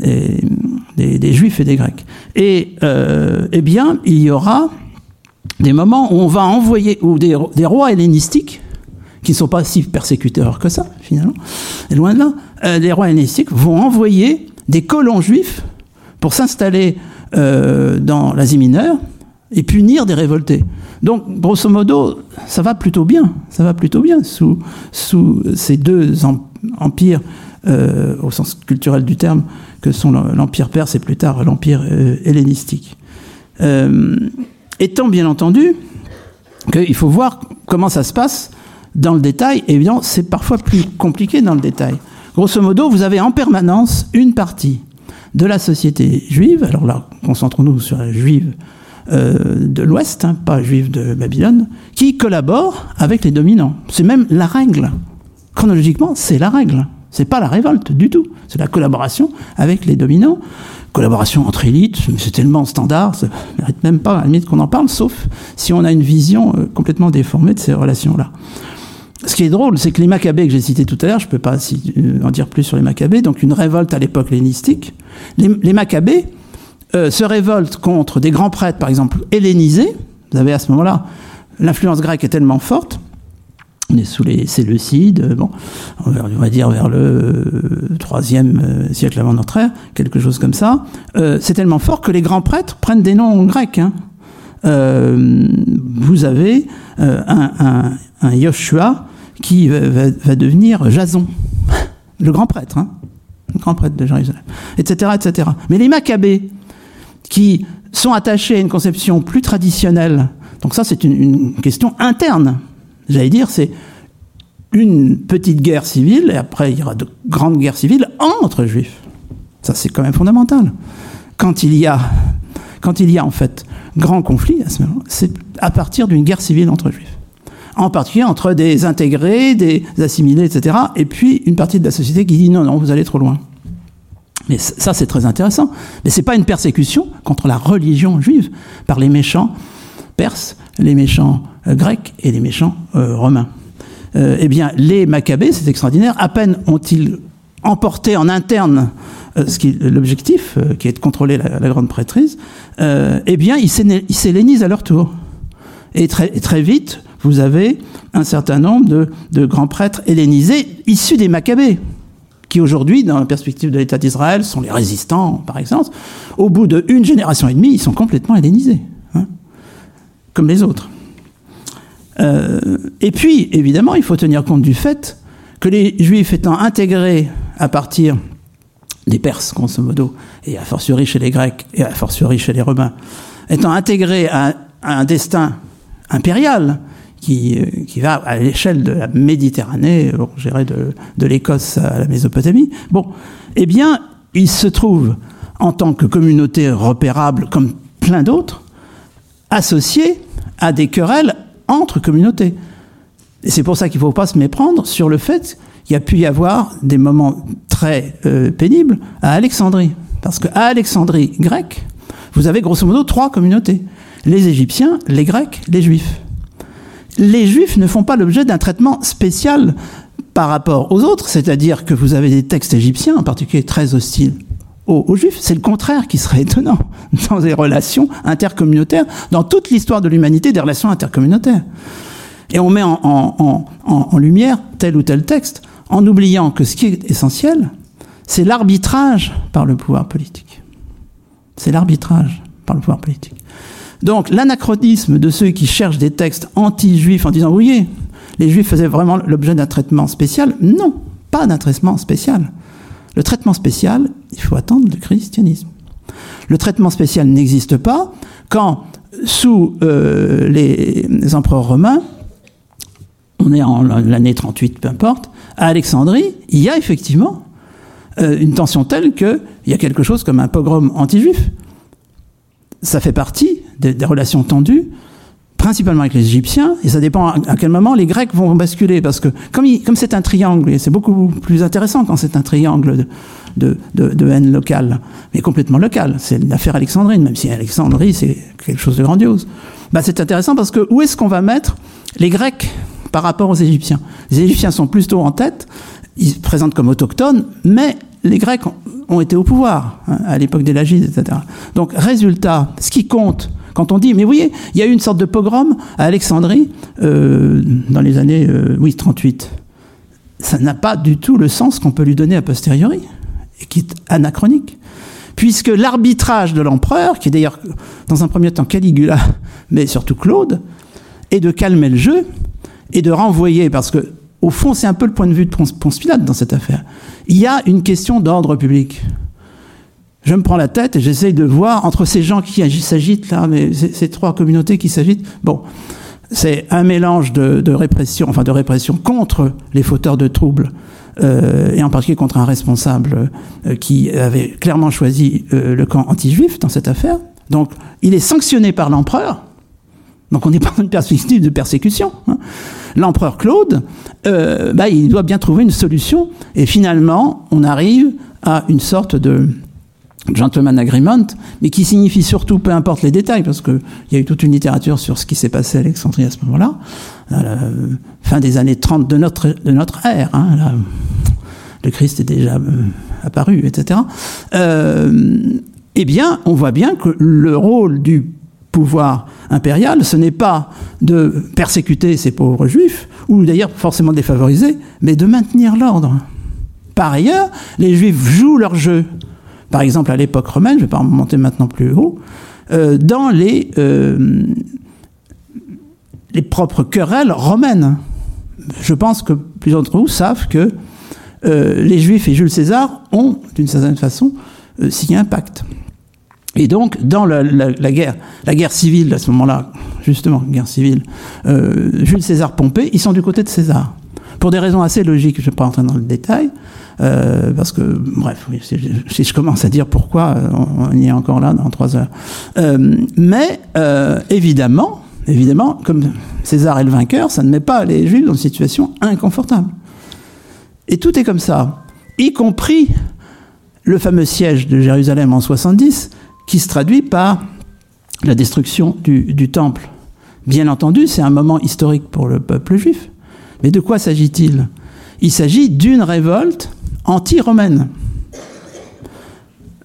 des Juifs et des Grecs. Et eh bien, il y aura des moments où on va envoyer, ou des rois hellénistiques, qui ne sont pas si persécuteurs que ça, finalement, et loin de là, les rois hellénistiques vont envoyer des colons juifs pour s'installer dans l'Asie mineure et punir des révoltés. Donc, grosso modo, ça va plutôt bien sous ces deux empires, au sens culturel du terme, que sont l'Empire perse et plus tard l'Empire hellénistique. Étant bien entendu qu'il faut voir comment ça se passe dans le détail, et bien c'est parfois plus compliqué dans le détail. Grosso modo, vous avez en permanence une partie de la société juive, alors là, concentrons-nous sur la juive de l'Ouest, pas juive de Babylone, qui collabore avec les dominants. C'est même la règle. Chronologiquement, c'est la règle. C'est pas la révolte du tout. C'est la collaboration avec les dominants. Collaboration entre élites, c'est tellement standard, ça ne mérite même pas à la limite qu'on en parle, sauf si on a une vision complètement déformée de ces relations-là. Ce qui est drôle, c'est que les Maccabées que j'ai cités tout à l'heure, je ne peux pas en dire plus sur les Maccabées, donc une révolte à l'époque hellénistique. Les Maccabées se révoltent contre des grands prêtres, par exemple, hellénisés. Vous avez à ce moment-là, l'influence grecque est tellement forte, on est sous les Séleucides, on va dire vers le 3e siècle avant notre ère, quelque chose comme ça. C'est tellement fort que les grands prêtres prennent des noms grecs. Vous avez un Joshua qui va devenir Jason, le grand prêtre, le grand prêtre de Jérusalem, etc., etc. Mais les Maccabées, qui sont attachés à une conception plus traditionnelle, donc ça c'est une question interne. J'allais dire, c'est une petite guerre civile, et après il y aura de grandes guerres civiles entre juifs. Ça, c'est quand même fondamental. Quand il y a en fait grand conflit, à ce moment, c'est à partir d'une guerre civile entre juifs. En particulier entre des intégrés, des assimilés, etc. Et puis une partie de la société qui dit non, vous allez trop loin. Mais ça, c'est très intéressant. Mais ce n'est pas une persécution contre la religion juive par les méchants perses, les méchants grecs et les méchants romains. Les Maccabées, c'est extraordinaire, à peine ont-ils emporté en interne l'objectif, qui est de contrôler la grande prêtrise, ils s'hellénisent à leur tour. Et très vite, vous avez un certain nombre de grands prêtres hellénisés issus des Maccabées, qui aujourd'hui, dans la perspective de l'État d'Israël, sont les résistants, par exemple. Au bout d'une génération et demie, ils sont complètement hellénisés, comme les autres. Et puis, évidemment, il faut tenir compte du fait que les Juifs étant intégrés à partir des Perses, grosso modo, et a fortiori chez les Grecs, et a fortiori chez les Romains, étant intégrés à un destin impérial qui va à l'échelle de la Méditerranée, j'irais de l'Écosse à la Mésopotamie, ils se trouvent, en tant que communauté repérable comme plein d'autres, associés à des querelles entre communautés. Et c'est pour ça qu'il ne faut pas se méprendre sur le fait qu'il y a pu y avoir des moments très pénibles à Alexandrie. Parce qu'à Alexandrie grecque, vous avez grosso modo 3 communautés. Les Égyptiens, les Grecs, les Juifs. Les Juifs ne font pas l'objet d'un traitement spécial par rapport aux autres, c'est-à-dire que vous avez des textes égyptiens, en particulier très hostiles aux Juifs. C'est le contraire qui serait étonnant dans les relations intercommunautaires, dans toute l'histoire de l'humanité des relations intercommunautaires. Et on met en lumière tel ou tel texte, en oubliant que ce qui est essentiel, c'est l'arbitrage par le pouvoir politique. Donc l'anachronisme de ceux qui cherchent des textes anti-juifs en disant « oui, les juifs faisaient vraiment l'objet d'un traitement spécial », non, pas d'un traitement spécial. Le traitement spécial, il faut attendre le christianisme. Le traitement spécial n'existe pas quand, sous les empereurs romains, on est en l'année 38, peu importe, à Alexandrie, il y a effectivement une tension telle qu'il y a quelque chose comme un pogrom anti-juif. Ça fait partie des relations tendues, principalement avec les Égyptiens, et ça dépend à quel moment les Grecs vont basculer, parce que comme c'est un triangle, et c'est beaucoup plus intéressant quand c'est un triangle de haine locale, mais complètement locale, c'est l'affaire alexandrine, même si Alexandrie c'est quelque chose de grandiose. C'est intéressant parce que où est-ce qu'on va mettre les Grecs par rapport aux Égyptiens ? Les Égyptiens sont plutôt en tête, ils se présentent comme autochtones, mais les Grecs ont été au pouvoir à l'époque des Lagides, etc. Donc, résultat, ce qui compte, quand on dit, mais vous voyez, il y a eu une sorte de pogrom à Alexandrie dans les années 38, ça n'a pas du tout le sens qu'on peut lui donner a posteriori, et qui est anachronique. Puisque l'arbitrage de l'empereur, qui est d'ailleurs dans un premier temps Caligula, mais surtout Claude, est de calmer le jeu et de renvoyer, parce que au fond, c'est un peu le point de vue de Ponce Pilate dans cette affaire. Il y a une question d'ordre public. Je me prends la tête et j'essaye de voir entre ces gens qui s'agitent là, mais ces 3 communautés qui s'agitent. C'est un mélange de répression contre les fauteurs de troubles, et en particulier contre un responsable qui avait clairement choisi le camp anti-juif dans cette affaire. Donc, il est sanctionné par l'empereur. Donc on n'est pas dans une perspective de persécution. L'empereur Claude, il doit bien trouver une solution. Et finalement, on arrive à une sorte de gentleman agreement, mais qui signifie surtout, peu importe les détails, parce qu'il y a eu toute une littérature sur ce qui s'est passé à Alexandrie à ce moment-là, à la fin des années 30 de notre ère. Le Christ est déjà apparu, etc. On voit bien que le rôle du pouvoir impérial, ce n'est pas de persécuter ces pauvres juifs, ou d'ailleurs forcément de les favoriser, mais de maintenir l'ordre. Par ailleurs, les juifs jouent leur jeu. Par exemple, à l'époque romaine, je ne vais pas remonter maintenant plus haut, dans les propres querelles romaines. Je pense que plusieurs d'entre vous savent que les juifs et Jules César ont, d'une certaine façon, signé un pacte. Et donc, dans la guerre civile, à ce moment-là, justement, Jules César-Pompée, ils sont du côté de César. pour des raisons assez logiques, je ne vais pas entrer dans le détail, parce que, bref, oui, si je commence à dire pourquoi, on y est encore là dans 3 heures. Mais évidemment, comme César est le vainqueur, ça ne met pas les Juifs dans une situation inconfortable. Et tout est comme ça, y compris le fameux siège de Jérusalem en 70, qui se traduit par la destruction du temple. Bien entendu, c'est un moment historique pour le peuple juif. Mais de quoi s'agit-il ? Il s'agit d'une révolte anti-romaine,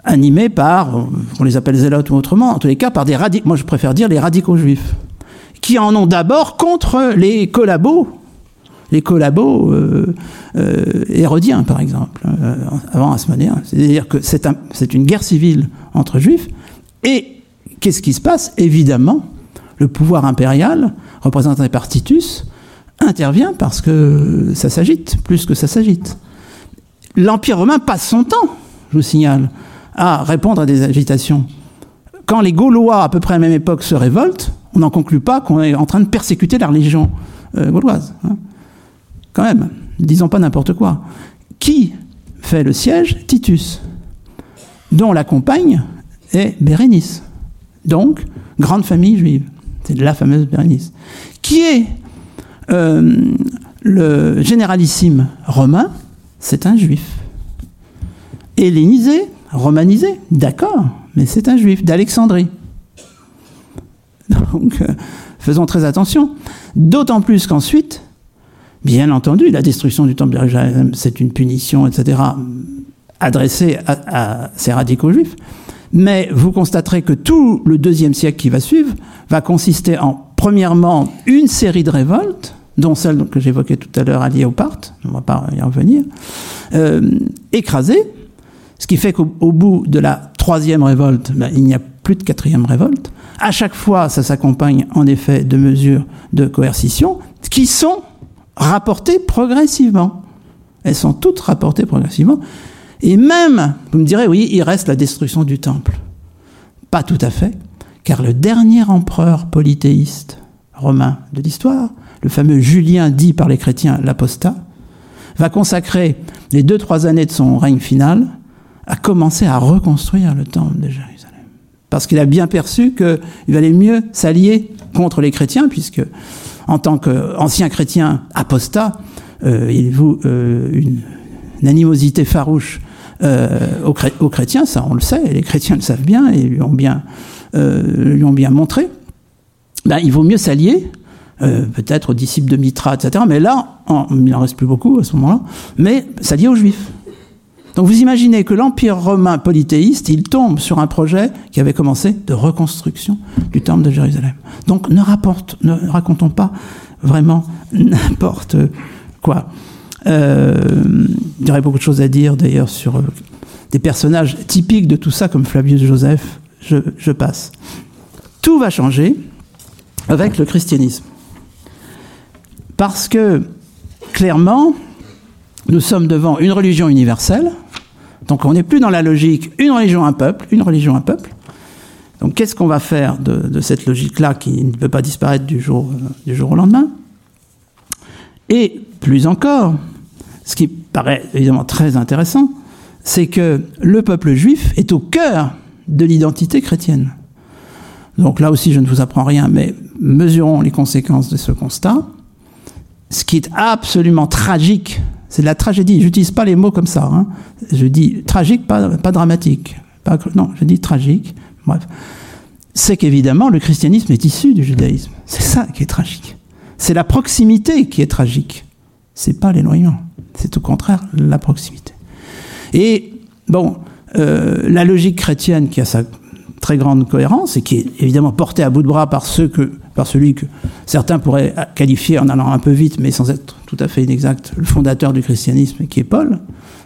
animée par, on les appelle zélotes ou autrement, en tous les cas par des radicaux, moi je préfère dire les radicaux juifs, qui en ont d'abord contre les collabos hérodiens, par exemple, avant Asmonéen. C'est-à-dire que c'est une guerre civile entre juifs. Et qu'est-ce qui se passe ? Évidemment, le pouvoir impérial, représenté par Titus, intervient parce que ça s'agite, plus que ça s'agite. L'Empire romain passe son temps, je vous signale, à répondre à des agitations. Quand les Gaulois, à peu près à la même époque, se révoltent, on n'en conclut pas qu'on est en train de persécuter la religion gauloise. Hein. Quand même, disons pas n'importe quoi. Qui fait le siège ? Titus, dont la compagne est Bérénice. Donc, grande famille juive. C'est de la fameuse Bérénice. Qui est le généralissime romain, c'est un juif. Hellénisé, romanisé, d'accord, mais c'est un juif d'Alexandrie. Donc, faisons très attention. D'autant plus qu'ensuite, bien entendu, la destruction du temple de Jérusalem, c'est une punition, etc., adressée à ces radicaux juifs. Mais vous constaterez que tout le deuxième siècle qui va suivre va consister en, premièrement, une série de révoltes, dont celle que j'évoquais tout à l'heure alliée aux Parthes, on ne va pas y revenir, écrasée, ce qui fait qu'au bout de la troisième révolte, il n'y a plus de quatrième révolte. À chaque fois, ça s'accompagne en effet de mesures de coercition qui sont rapportées progressivement. Elles sont toutes rapportées progressivement. Et même, vous me direz, oui, il reste la destruction du temple. Pas tout à fait, car le dernier empereur polythéiste romain de l'histoire, le fameux Julien dit par les chrétiens l'apostat, va consacrer les 2-3 années de son règne final à commencer à reconstruire le temple de Jérusalem. Parce qu'il a bien perçu qu'il valait mieux s'allier contre les chrétiens, puisque en tant qu'ancien chrétien apostat, il voue une animosité farouche aux chrétiens, ça on le sait, et les chrétiens le savent bien, et lui ont bien montré, il vaut mieux s'allier, peut-être aux disciples de Mitra, etc., mais là, il n'en reste plus beaucoup à ce moment-là, mais s'allier aux juifs. Donc vous imaginez que l'Empire romain polythéiste, il tombe sur un projet qui avait commencé de reconstruction du temple de Jérusalem. Donc ne racontons pas vraiment n'importe quoi. Il y aurait beaucoup de choses à dire d'ailleurs sur des personnages typiques de tout ça comme Flavius Joseph, je passe. Tout va changer avec le christianisme parce que clairement nous sommes devant une religion universelle, donc on n'est plus dans la logique une religion un peuple, une religion un peuple. Donc qu'est-ce qu'on va faire de cette logique là qui ne peut pas disparaître du jour au lendemain? Et plus encore, ce qui paraît évidemment très intéressant, c'est que le peuple juif est au cœur de l'identité chrétienne. Donc là aussi, je ne vous apprends rien, mais mesurons les conséquences de ce constat. Ce qui est absolument tragique, c'est de la tragédie. Je n'utilise pas les mots comme ça. Hein. Je dis tragique, pas dramatique. Je dis tragique. Bref. C'est qu'évidemment, le christianisme est issu du judaïsme. C'est ça qui est tragique. C'est la proximité qui est tragique. C'est pas l'éloignement, c'est au contraire la proximité. Et bon, la logique chrétienne qui a sa très grande cohérence et qui est évidemment portée à bout de bras par celui que certains pourraient qualifier en allant un peu vite, mais sans être tout à fait inexact, le fondateur du christianisme qui est Paul,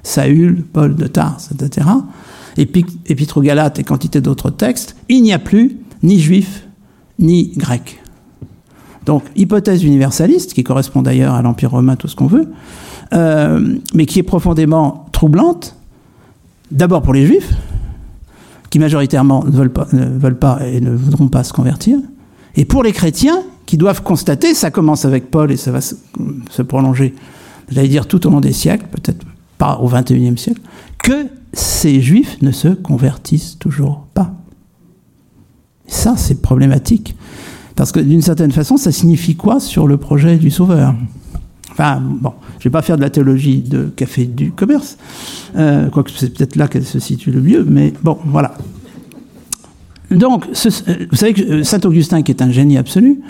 Saül, Paul de Tarse, etc. Épître aux Galates et quantité d'autres textes. Il n'y a plus ni juif ni grec. Donc, hypothèse universaliste, qui correspond d'ailleurs à l'Empire romain, tout ce qu'on veut, mais qui est profondément troublante, d'abord pour les Juifs, qui majoritairement ne veulent pas et ne voudront pas se convertir, et pour les chrétiens, qui doivent constater, ça commence avec Paul et ça va se prolonger j'allais dire tout au long des siècles, peut-être pas au XXIe siècle, que ces juifs ne se convertissent toujours pas. Et ça, c'est problématique. Parce que d'une certaine façon, ça signifie quoi sur le projet du Sauveur ? Enfin, bon, je ne vais pas faire de la théologie de café du commerce, quoique c'est peut-être là qu'elle se situe le mieux, mais bon, voilà. Donc, vous savez que Saint Augustin, qui est un génie absolu,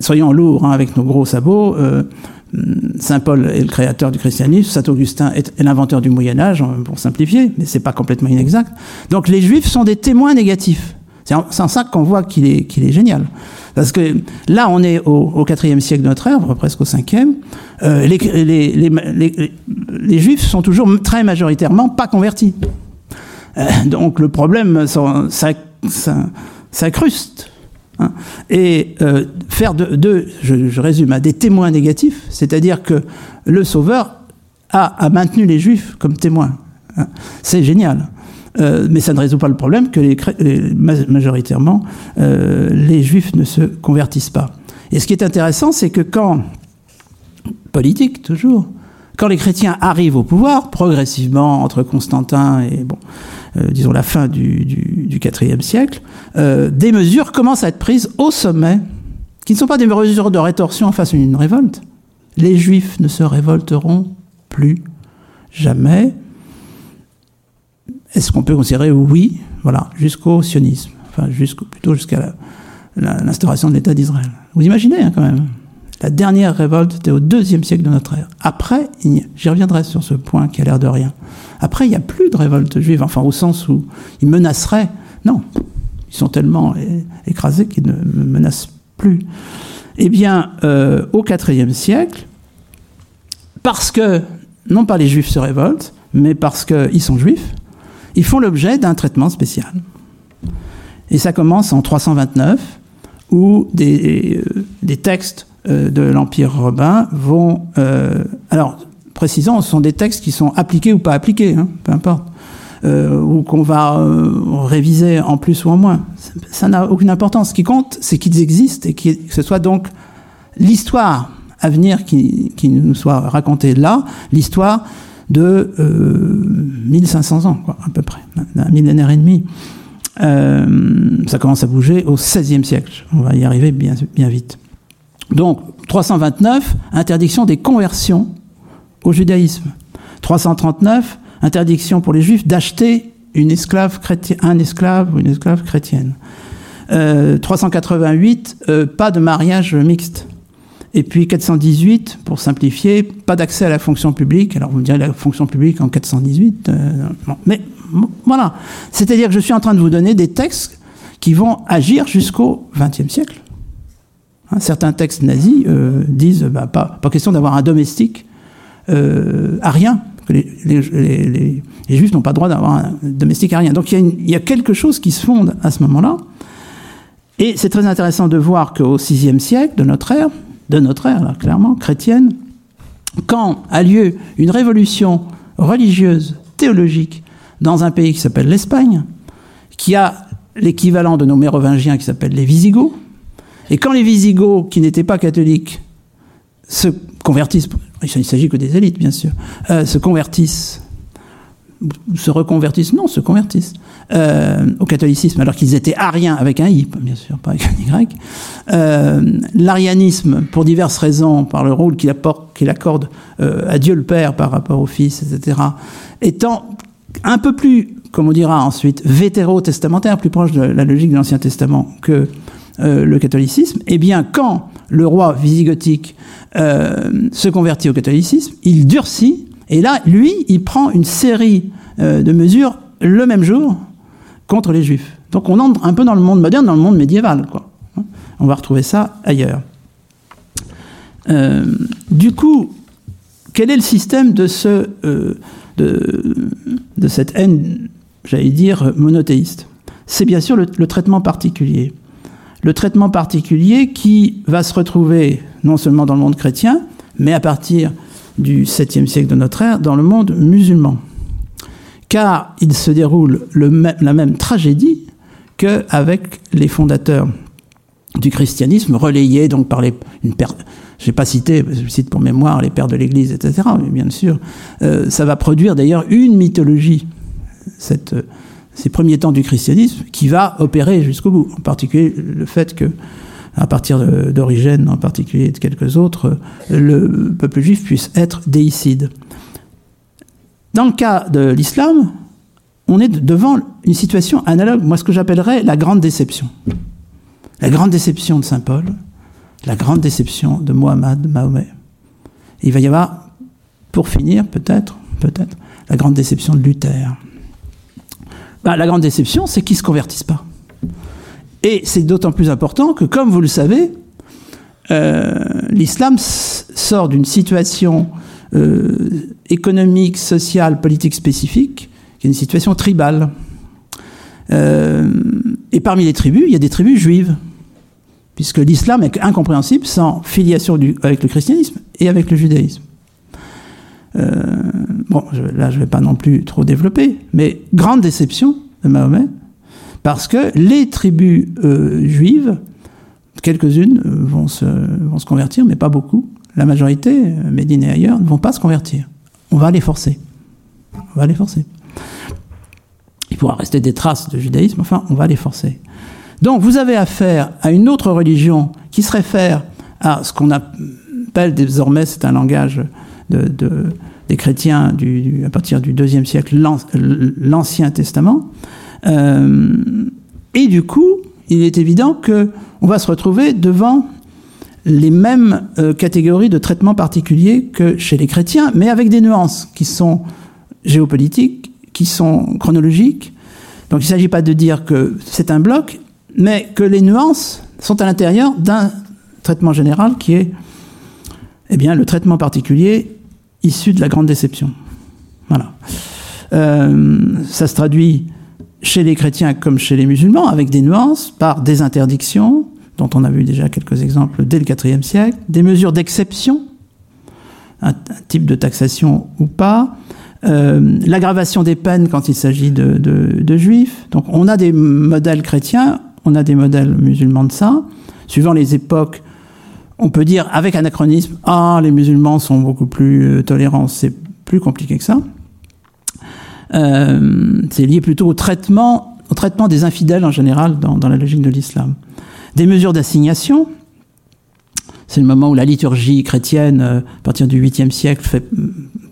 soyons lourds hein, avec nos gros sabots, Saint Paul est le créateur du christianisme, Saint Augustin est l'inventeur du Moyen-Âge, pour simplifier, mais ce n'est pas complètement inexact. Donc, les Juifs sont des témoins négatifs. C'est en ça qu'on voit qu'il est génial. Parce que là, on est au IVe siècle de notre ère, presque au Ve. Les Juifs sont toujours très majoritairement pas convertis. Donc le problème, ça cruste. Hein. Et faire je résume, à des témoins négatifs, c'est-à-dire que le Sauveur a maintenu les Juifs comme témoins. Hein. C'est génial. Mais ça ne résout pas le problème que majoritairement les Juifs ne se convertissent pas. Et ce qui est intéressant, c'est que quand les chrétiens arrivent au pouvoir, progressivement entre Constantin et disons la fin du IVe siècle, des mesures commencent à être prises au sommet, qui ne sont pas des mesures de rétorsion face à une révolte. Les Juifs ne se révolteront plus jamais. Est-ce qu'on peut considérer oui, voilà, jusqu'au sionisme, enfin plutôt jusqu'à l'instauration de l'État d'Israël. Vous imaginez hein, quand même, la dernière révolte était au IIe siècle de notre ère. Après, j'y reviendrai sur ce point qui a l'air de rien. Après, il n'y a plus de révolte juive, enfin au sens où ils menaceraient. Non, ils sont tellement écrasés qu'ils ne menacent plus. Eh bien, au IVe siècle, parce que, non pas les Juifs se révoltent, mais parce qu'ils sont Juifs, ils font l'objet d'un traitement spécial. Et ça commence en 329, où des textes de l'Empire romain vont... alors, précisons, ce sont des textes qui sont appliqués ou pas appliqués, hein, peu importe, ou qu'on va réviser en plus ou en moins. Ça n'a aucune importance. Ce qui compte, c'est qu'ils existent et que ce soit donc l'histoire à venir qui nous soit racontée là, l'histoire... de 1500 ans, quoi, à peu près, d'un millénaire et demi. Ça commence à bouger au XVIe siècle. On va y arriver bien, bien vite. Donc, 329, interdiction des conversions au judaïsme. 339, interdiction pour les Juifs d'acheter un esclave ou une esclave chrétienne. 388, pas de mariage mixte. Et puis 418, pour simplifier, pas d'accès à la fonction publique. Alors vous me direz la fonction publique en 418, mais voilà. C'est-à-dire que je suis en train de vous donner des textes qui vont agir jusqu'au XXe siècle. Hein, certains textes nazis disent pas question d'avoir un domestique arien. Les Juifs n'ont pas le droit d'avoir un domestique arien. Donc il y a quelque chose qui se fonde à ce moment-là. Et c'est très intéressant de voir qu'au VIe siècle de notre ère, là, clairement, chrétienne, quand a lieu une révolution religieuse, théologique, dans un pays qui s'appelle l'Espagne, qui a l'équivalent de nos mérovingiens qui s'appellent les Visigoths, et quand les Visigoths, qui n'étaient pas catholiques, se convertissent, il ne s'agit que des élites, bien sûr, se convertissent, se reconvertissent, non, se convertissent au catholicisme, alors qu'ils étaient ariens avec un i, bien sûr, pas avec un y. L'arianisme, pour diverses raisons, par le rôle qu'il accorde à Dieu le Père par rapport au Fils, etc., étant un peu plus, comme on dira ensuite, vétérotestamentaire, plus proche de la logique de l'Ancien Testament que le catholicisme, eh bien, quand le roi visigothique se convertit au catholicisme, il durcit. Et là, lui, il prend une série de mesures le même jour contre les Juifs. Donc on entre un peu dans le monde moderne, dans le monde médiéval, quoi. On va retrouver ça ailleurs. Du coup, quel est le système de cette haine, j'allais dire, monothéiste ? C'est bien sûr le traitement particulier. Le traitement particulier qui va se retrouver non seulement dans le monde chrétien, mais à partir... du 7e siècle de notre ère, dans le monde musulman. Car il se déroule la même tragédie qu'avec les fondateurs du christianisme, relayés donc par les, une per, j'ai pas cité, je cite pour mémoire les pères de l'Église, etc., mais bien sûr, ça va produire d'ailleurs une mythologie, ces premiers temps du christianisme, qui va opérer jusqu'au bout, en particulier le fait que, à partir d'Origène, en particulier de quelques autres, le peuple juif puisse être déicide. Dans le cas de l'islam, on est devant une situation analogue, moi ce que j'appellerais la grande déception. La grande déception de Saint Paul, la grande déception de Mahomet. Et il va y avoir, pour finir, peut-être, la grande déception de Luther. Ben, la grande déception, c'est qu'ils ne se convertissent pas. Et c'est d'autant plus important que, comme vous le savez, l'islam sort d'une situation économique, sociale, politique spécifique, qui est une situation tribale. Et parmi les tribus, il y a des tribus juives, puisque l'islam est incompréhensible sans filiation avec le christianisme et avec le judaïsme. Là, je ne vais pas non plus trop développer, mais grande déception de Mahomet, parce que les tribus juives, quelques-unes vont se convertir, mais pas beaucoup. La majorité, Médine et ailleurs, ne vont pas se convertir. On va les forcer. Il pourra rester des traces de judaïsme, enfin, on va les forcer. Donc, vous avez affaire à une autre religion qui se réfère à ce qu'on appelle désormais, c'est un langage des chrétiens à partir du IIe siècle, l'Ancien Testament. Et du coup, il est évident qu'on va se retrouver devant les mêmes catégories de traitement particuliers que chez les chrétiens, mais avec des nuances qui sont géopolitiques, qui sont chronologiques. Donc il ne s'agit pas de dire que c'est un bloc, mais que les nuances sont à l'intérieur d'un traitement général qui est le traitement particulier issu de la grande déception. Voilà. Ça se traduit chez les chrétiens comme chez les musulmans, avec des nuances, par des interdictions, dont on a vu déjà quelques exemples dès le IVe siècle, des mesures d'exception, un type de taxation ou pas, l'aggravation des peines quand il s'agit de juifs. Donc on a des modèles chrétiens, on a des modèles musulmans de ça. Suivant les époques, on peut dire avec anachronisme, les musulmans sont beaucoup plus tolérants, c'est plus compliqué que ça. C'est lié plutôt au traitement des infidèles en général dans la logique de l'islam. Des mesures d'assignation, c'est le moment où la liturgie chrétienne, à partir du 8e siècle,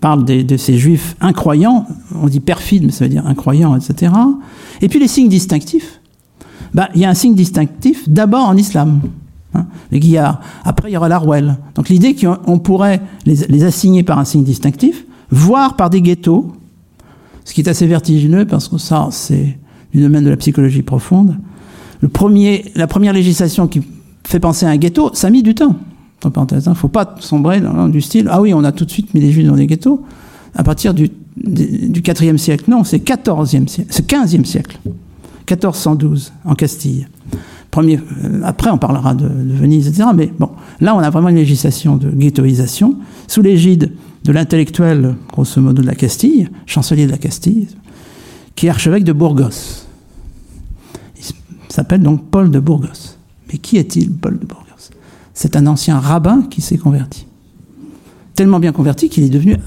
parle de ces juifs incroyants. On dit perfides, mais ça veut dire incroyants, etc. Et puis les signes distinctifs. Il y a un signe distinctif d'abord en islam. Hein, les guillards. Après, il y aura l'Arwell. Donc l'idée qu'on pourrait les assigner par un signe distinctif, voire par des ghettos, ce qui est assez vertigineux, parce que ça, c'est du domaine de la psychologie profonde. La première législation qui fait penser à un ghetto, ça a mis du temps. Entre parenthèses, faut pas sombrer dans du style « Ah oui, on a tout de suite mis les juifs dans des ghettos » à partir du IVe siècle. Non, c'est XVe siècle. 1412, en Castille. Après, on parlera de Venise, etc. Mais bon, là, on a vraiment une législation de ghettoisation sous l'égide de l'intellectuel, grosso modo, de la Castille, chancelier de la Castille, qui est archevêque de Burgos. Il s'appelle donc Paul de Burgos. Mais qui est-il, Paul de Burgos ? C'est un ancien rabbin qui s'est converti. Tellement bien converti qu'il est devenu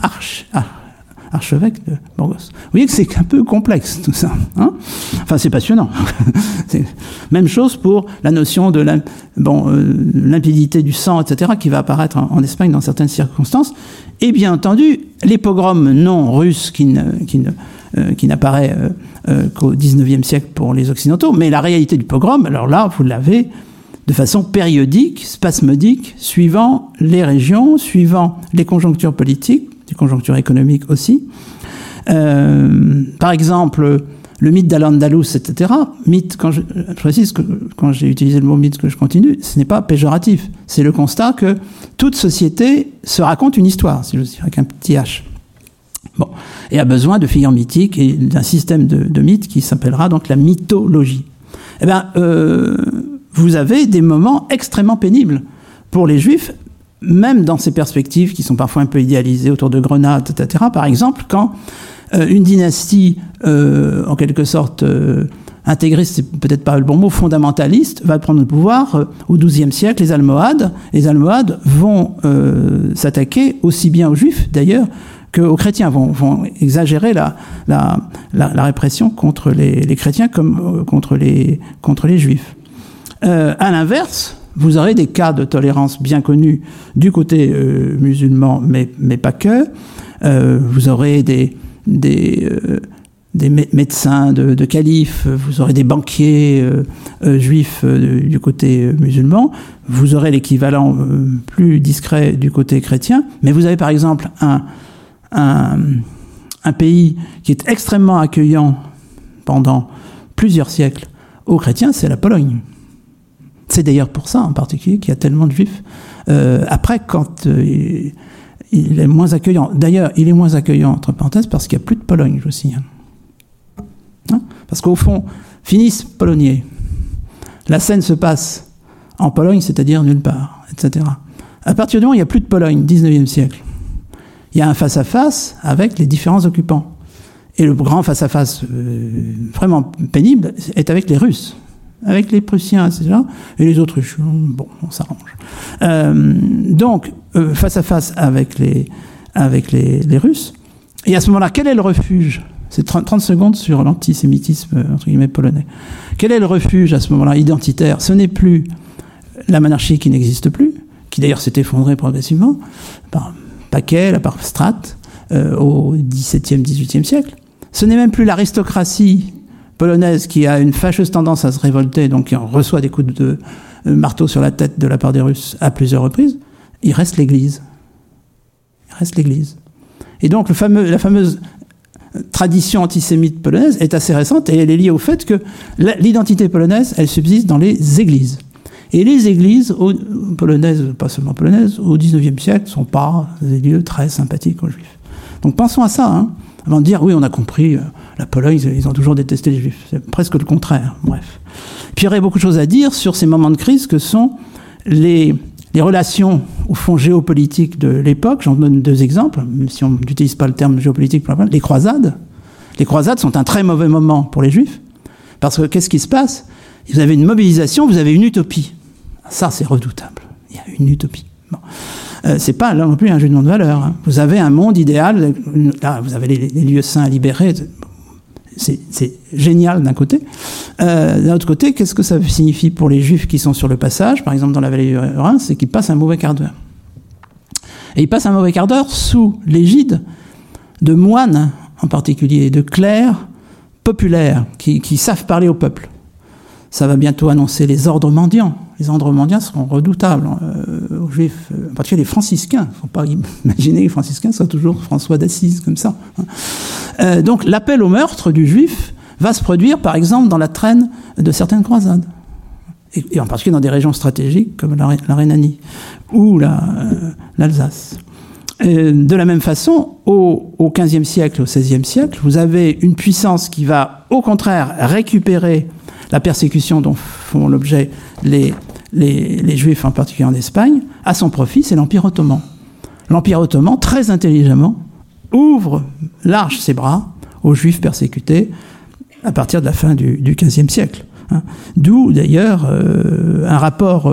archevêque de Burgos. Vous voyez que c'est un peu complexe, tout ça. Hein ? Enfin, c'est passionnant. Même chose pour la notion de limpidité du sang, etc., qui va apparaître en Espagne dans certaines circonstances. Et bien entendu, les pogroms non russes qui n'apparaît qu'au XIXe siècle pour les Occidentaux, mais la réalité du pogrom, alors là, vous l'avez de façon périodique, spasmodique, suivant les régions, suivant les conjonctures politiques, les conjonctures économiques aussi. Par exemple, le mythe d'Al-Andalus, etc. Mythe, je précise que quand j'ai utilisé le mot mythe que je continue, ce n'est pas péjoratif. C'est le constat que toute société se raconte une histoire, si j'ose dire, avec un petit H. Bon, et a besoin de figures mythiques et d'un système de mythes qui s'appellera donc la mythologie. Vous avez des moments extrêmement pénibles pour les Juifs, même dans ces perspectives qui sont parfois un peu idéalisées autour de Grenade, etc. Par exemple, quand une dynastie, en quelque sorte intégriste, c'est peut-être pas le bon mot, fondamentaliste, va prendre le pouvoir au XIIe siècle, les Almohades. Les Almohades vont s'attaquer aussi bien aux Juifs, d'ailleurs, qu'aux chrétiens, vont exagérer la répression contre les chrétiens comme contre les Juifs. À l'inverse, vous aurez des cas de tolérance bien connus du côté musulman, mais pas que. Vous aurez des médecins de califes, vous aurez des banquiers juifs du côté musulman, vous aurez l'équivalent plus discret du côté chrétien, mais vous avez par exemple un pays qui est extrêmement accueillant pendant plusieurs siècles aux chrétiens, c'est la Pologne. C'est d'ailleurs pour ça en particulier qu'il y a tellement de juifs. Après, quand il est moins accueillant. D'ailleurs, il est moins accueillant, entre parenthèses, parce qu'il n'y a plus de Pologne aussi. Hein? Parce qu'au fond, finissent polonais. La scène se passe en Pologne, c'est-à-dire nulle part, etc. À partir du moment où il n'y a plus de Pologne, 19e siècle, il y a un face-à-face avec les différents occupants. Et le grand face-à-face vraiment pénible est avec les Russes, avec les Prussiens, etc. Et les Autriches, bon, on s'arrange. Donc, face à face avec les Russes. Et à ce moment-là, quel est le refuge ? C'est 30 secondes sur l'antisémitisme, entre guillemets, polonais. Quel est le refuge à ce moment-là, identitaire ? Ce n'est plus la monarchie qui n'existe plus, qui d'ailleurs s'est effondrée progressivement, par paquet, par strate, au XVIIe, XVIIIe siècle. Ce n'est même plus l'aristocratie polonaise qui a une fâcheuse tendance à se révolter, donc qui en reçoit des coups de marteau sur la tête de la part des Russes à plusieurs reprises. Il reste l'Église. Il reste l'Église. Et donc la fameuse tradition antisémite polonaise est assez récente et elle est liée au fait que l'identité polonaise, elle subsiste dans les églises. Et les églises polonaises, pas seulement polonaises, au XIXe siècle, ne sont pas des lieux très sympathiques aux Juifs. Donc pensons à ça, hein, avant de dire, oui, on a compris, la Pologne, ils ont toujours détesté les Juifs. C'est presque le contraire, bref. Puis il y aurait beaucoup de choses à dire sur ces moments de crise que sont les relations, au fond, géopolitiques de l'époque. J'en donne deux exemples, même si on n'utilise pas le terme géopolitique pour la Pologne. Les croisades. Les croisades sont un très mauvais moment pour les Juifs, parce que qu'est-ce qui se passe ? Vous avez une mobilisation, vous avez une utopie. Ça, c'est redoutable. Il y a une utopie. Bon. C'est pas là non plus un jugement de valeur. Hein. Vous avez un monde idéal, là, vous avez les lieux saints à libérer, c'est génial d'un côté. D'un autre côté, qu'est-ce que ça signifie pour les Juifs qui sont sur le passage, par exemple dans la vallée du Rhin, c'est qu'ils passent un mauvais quart d'heure. Et ils passent un mauvais quart d'heure sous l'égide de moines, en particulier, de clercs populaires, qui savent parler au peuple. Ça va bientôt annoncer les ordres mendiants. Les ordres mendiants seront redoutables aux Juifs, en particulier les franciscains. Il ne faut pas imaginer que les franciscains soient toujours François d'Assise, comme ça. Donc l'appel au meurtre du Juif va se produire, par exemple, dans la traîne de certaines croisades. Et en particulier dans des régions stratégiques comme la Rhénanie ou l'Alsace. De la même façon, au XVe siècle, au XVIe siècle, vous avez une puissance qui va, au contraire, récupérer la persécution dont font l'objet les Juifs, en particulier en Espagne, à son profit, c'est l'Empire ottoman. L'Empire ottoman, très intelligemment, ouvre large ses bras aux Juifs persécutés à partir de la fin du XVe siècle. Hein. D'où, d'ailleurs, un rapport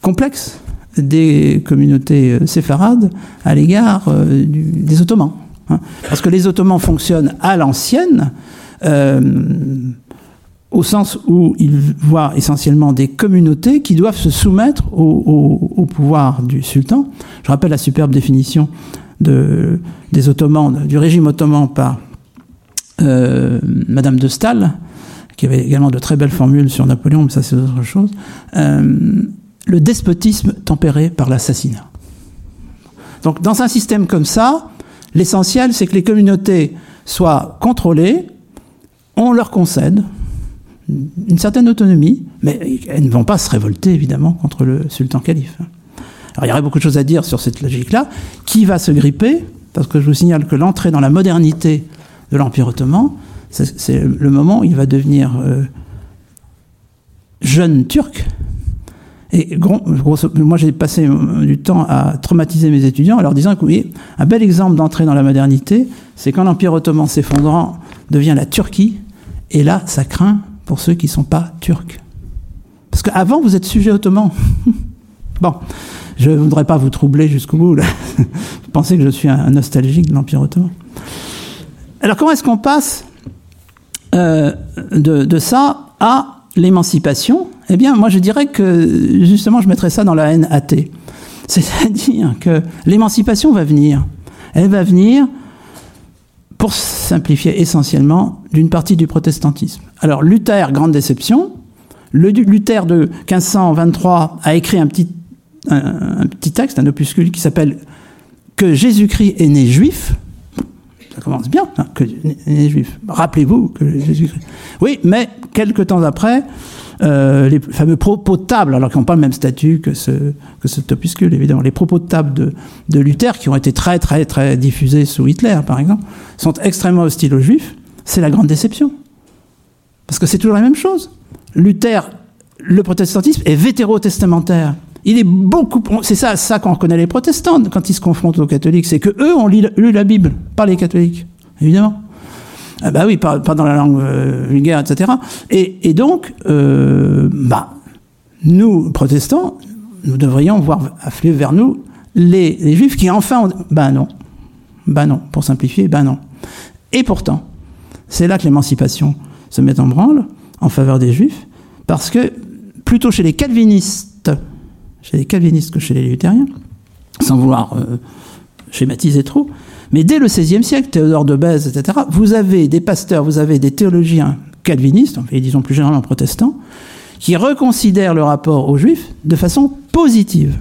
complexe des communautés séfarades à l'égard des Ottomans. Hein. Parce que les Ottomans fonctionnent à l'ancienne, au sens où ils voient essentiellement des communautés qui doivent se soumettre au pouvoir du sultan. Je rappelle la superbe définition des Ottomans, du régime ottoman par Madame de Staël, qui avait également de très belles formules sur Napoléon, mais ça c'est autre chose. Le despotisme tempéré par l'assassinat. Donc dans un système comme ça, l'essentiel c'est que les communautés soient contrôlées, on leur concède une certaine autonomie, mais elles ne vont pas se révolter, évidemment, contre le sultan-calife. Alors, il y aurait beaucoup de choses à dire sur cette logique-là. Qui va se gripper ? Parce que je vous signale que l'entrée dans la modernité de l'Empire ottoman, c'est le moment où il va devenir jeune turc. Et moi, j'ai passé du temps à traumatiser mes étudiants en leur disant que, oui, un bel exemple d'entrée dans la modernité, c'est quand l'Empire ottoman s'effondrant devient la Turquie, Et là, ça craint pour ceux qui ne sont pas turcs. Parce qu'avant, vous êtes sujet ottoman. Bon, je ne voudrais pas vous troubler jusqu'au bout. Là. Vous pensez que je suis un nostalgique de l'Empire ottoman. Alors, comment est-ce qu'on passe de ça à l'émancipation? Eh bien, moi, je dirais que, justement, je mettrais ça dans la haine athée. C'est-à-dire que l'émancipation va venir. Elle va venir, pour simplifier essentiellement, d'une partie du protestantisme. Alors, Luther, grande déception. Le Luther de 1523 a écrit un petit texte, un opuscule qui s'appelle « Que Jésus-Christ est né juif ». Ça commence bien, hein, que né juif. Rappelez-vous que Jésus-Christ... Oui, mais quelques temps après, les fameux propos de table, alors qu'ils n'ont pas le même statut que cet opuscule, évidemment. Les propos de table de Luther, qui ont été très, très, très diffusés sous Hitler, par exemple, sont extrêmement hostiles aux juifs. C'est la grande déception. Parce que c'est toujours la même chose. Luther, le protestantisme, est vétérotestamentaire. Il est beaucoup... C'est ça qu'on reconnaît les protestants quand ils se confrontent aux catholiques. C'est qu'eux ont lu la Bible, pas les catholiques, évidemment. Ah bah oui, pas dans la langue vulgaire, etc. Et donc, nous, protestants, nous devrions voir affluer vers nous les juifs qui enfin ont... Ben non, pour simplifier, ben non. Et pourtant, c'est là que l'émancipation se met en branle, en faveur des juifs, parce que plutôt chez les calvinistes que chez les luthériens, sans vouloir schématiser trop, mais dès le XVIe siècle, Théodore de Bèze, etc., vous avez des pasteurs, vous avez des théologiens calvinistes, et disons plus généralement protestants, qui reconsidèrent le rapport aux juifs de façon positive,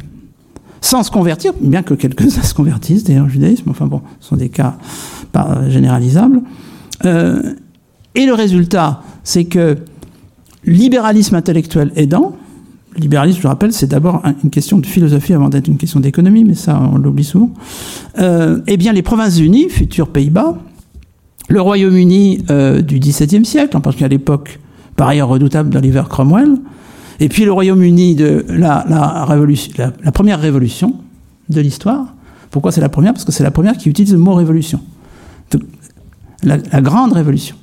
sans se convertir, bien que quelques-uns se convertissent d'ailleurs au judaïsme, enfin bon, ce sont des cas pas généralisables. Et le résultat, c'est que libéralisme intellectuel aidant, libéralisme, je le rappelle, c'est d'abord une question de philosophie avant d'être une question d'économie, mais ça, on l'oublie souvent, eh bien, les Provinces-Unies, futurs Pays-Bas, le Royaume-Uni du XVIIe siècle, en particulier à l'époque, par ailleurs redoutable, d'Oliver Cromwell, et puis le Royaume-Uni de la première révolution de l'histoire. Pourquoi c'est la première? Parce que c'est la première qui utilise le mot « révolution ». La grande révolution.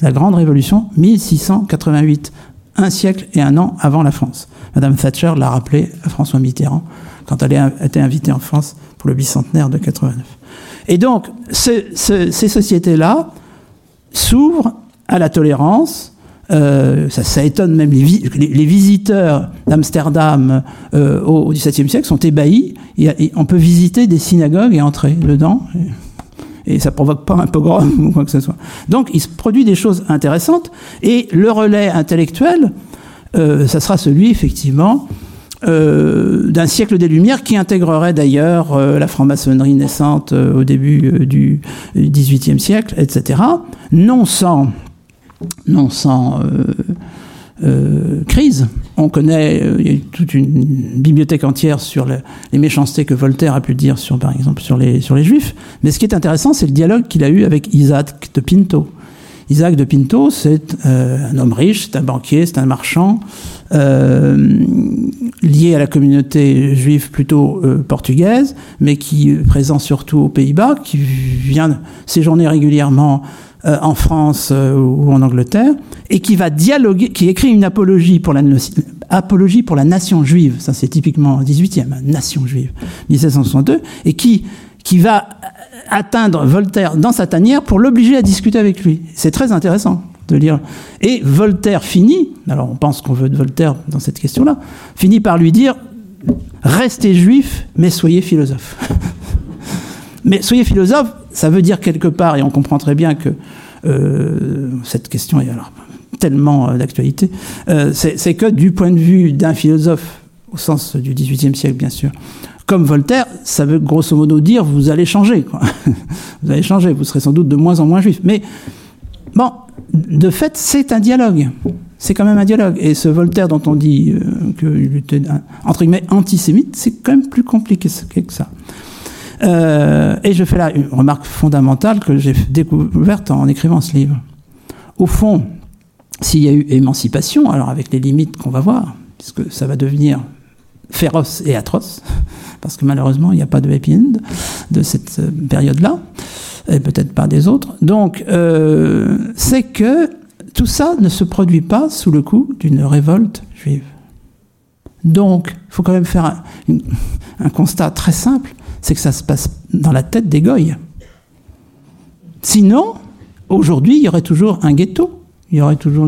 La Grande Révolution, 1688, un siècle et un an avant la France. Madame Thatcher l'a rappelé à François Mitterrand quand elle a été invitée en France pour le bicentenaire de 89. Et donc, ces sociétés-là s'ouvrent à la tolérance. Ça étonne même les visiteurs d'Amsterdam au XVIIe siècle sont ébahis. Et on peut visiter des synagogues et entrer dedans. Et ça ne provoque pas un pogrom ou quoi que ce soit. Donc, il se produit des choses intéressantes. Et le relais intellectuel, ça sera celui, effectivement, d'un siècle des Lumières qui intégrerait d'ailleurs la franc-maçonnerie naissante au début du XVIIIe siècle, etc. Non sans crise. On connaît, il y a eu toute une bibliothèque entière sur les méchancetés que Voltaire a pu dire sur, par exemple, sur les Juifs. Mais ce qui est intéressant, c'est le dialogue qu'il a eu avec Isaac de Pinto. Isaac de Pinto, c'est un homme riche, c'est un banquier, c'est un marchand, lié à la communauté juive plutôt portugaise, mais qui est présent surtout aux Pays-Bas, qui vient séjourner régulièrement en France ou en Angleterre, et qui va dialoguer, qui écrit une apologie pour la nation juive, ça c'est typiquement 18e, nation juive, 1762, et qui va atteindre Voltaire dans sa tanière pour l'obliger à discuter avec lui. C'est très intéressant de lire. Et Voltaire finit, alors on pense qu'on veut de Voltaire dans cette question-là, finit par lui dire « Restez juif, mais soyez philosophe ». Mais soyez philosophe, ça veut dire quelque part, et on comprend très bien que cette question est alors tellement d'actualité, c'est que du point de vue d'un philosophe, au sens du XVIIIe siècle bien sûr, comme Voltaire, ça veut grosso modo dire vous allez changer, quoi. Vous allez changer, vous serez sans doute de moins en moins juif. Mais bon, de fait, c'est un dialogue. C'est quand même un dialogue. Et ce Voltaire dont on dit qu'il était, entre guillemets, antisémite, c'est quand même plus compliqué que ça. Et je fais là une remarque fondamentale que j'ai découverte en écrivant ce livre. Au fond, s'il y a eu émancipation, alors avec les limites qu'on va voir, puisque ça va devenir féroce et atroce, parce que malheureusement, il n'y a pas de happy end de cette période-là, et peut-être pas des autres. Donc, c'est que Tout ça ne se produit pas sous le coup d'une révolte juive. Donc, il faut quand même faire un constat très simple, c'est que ça se passe dans la tête des goyes. Sinon, aujourd'hui, il y aurait toujours un ghetto. Il y aurait toujours...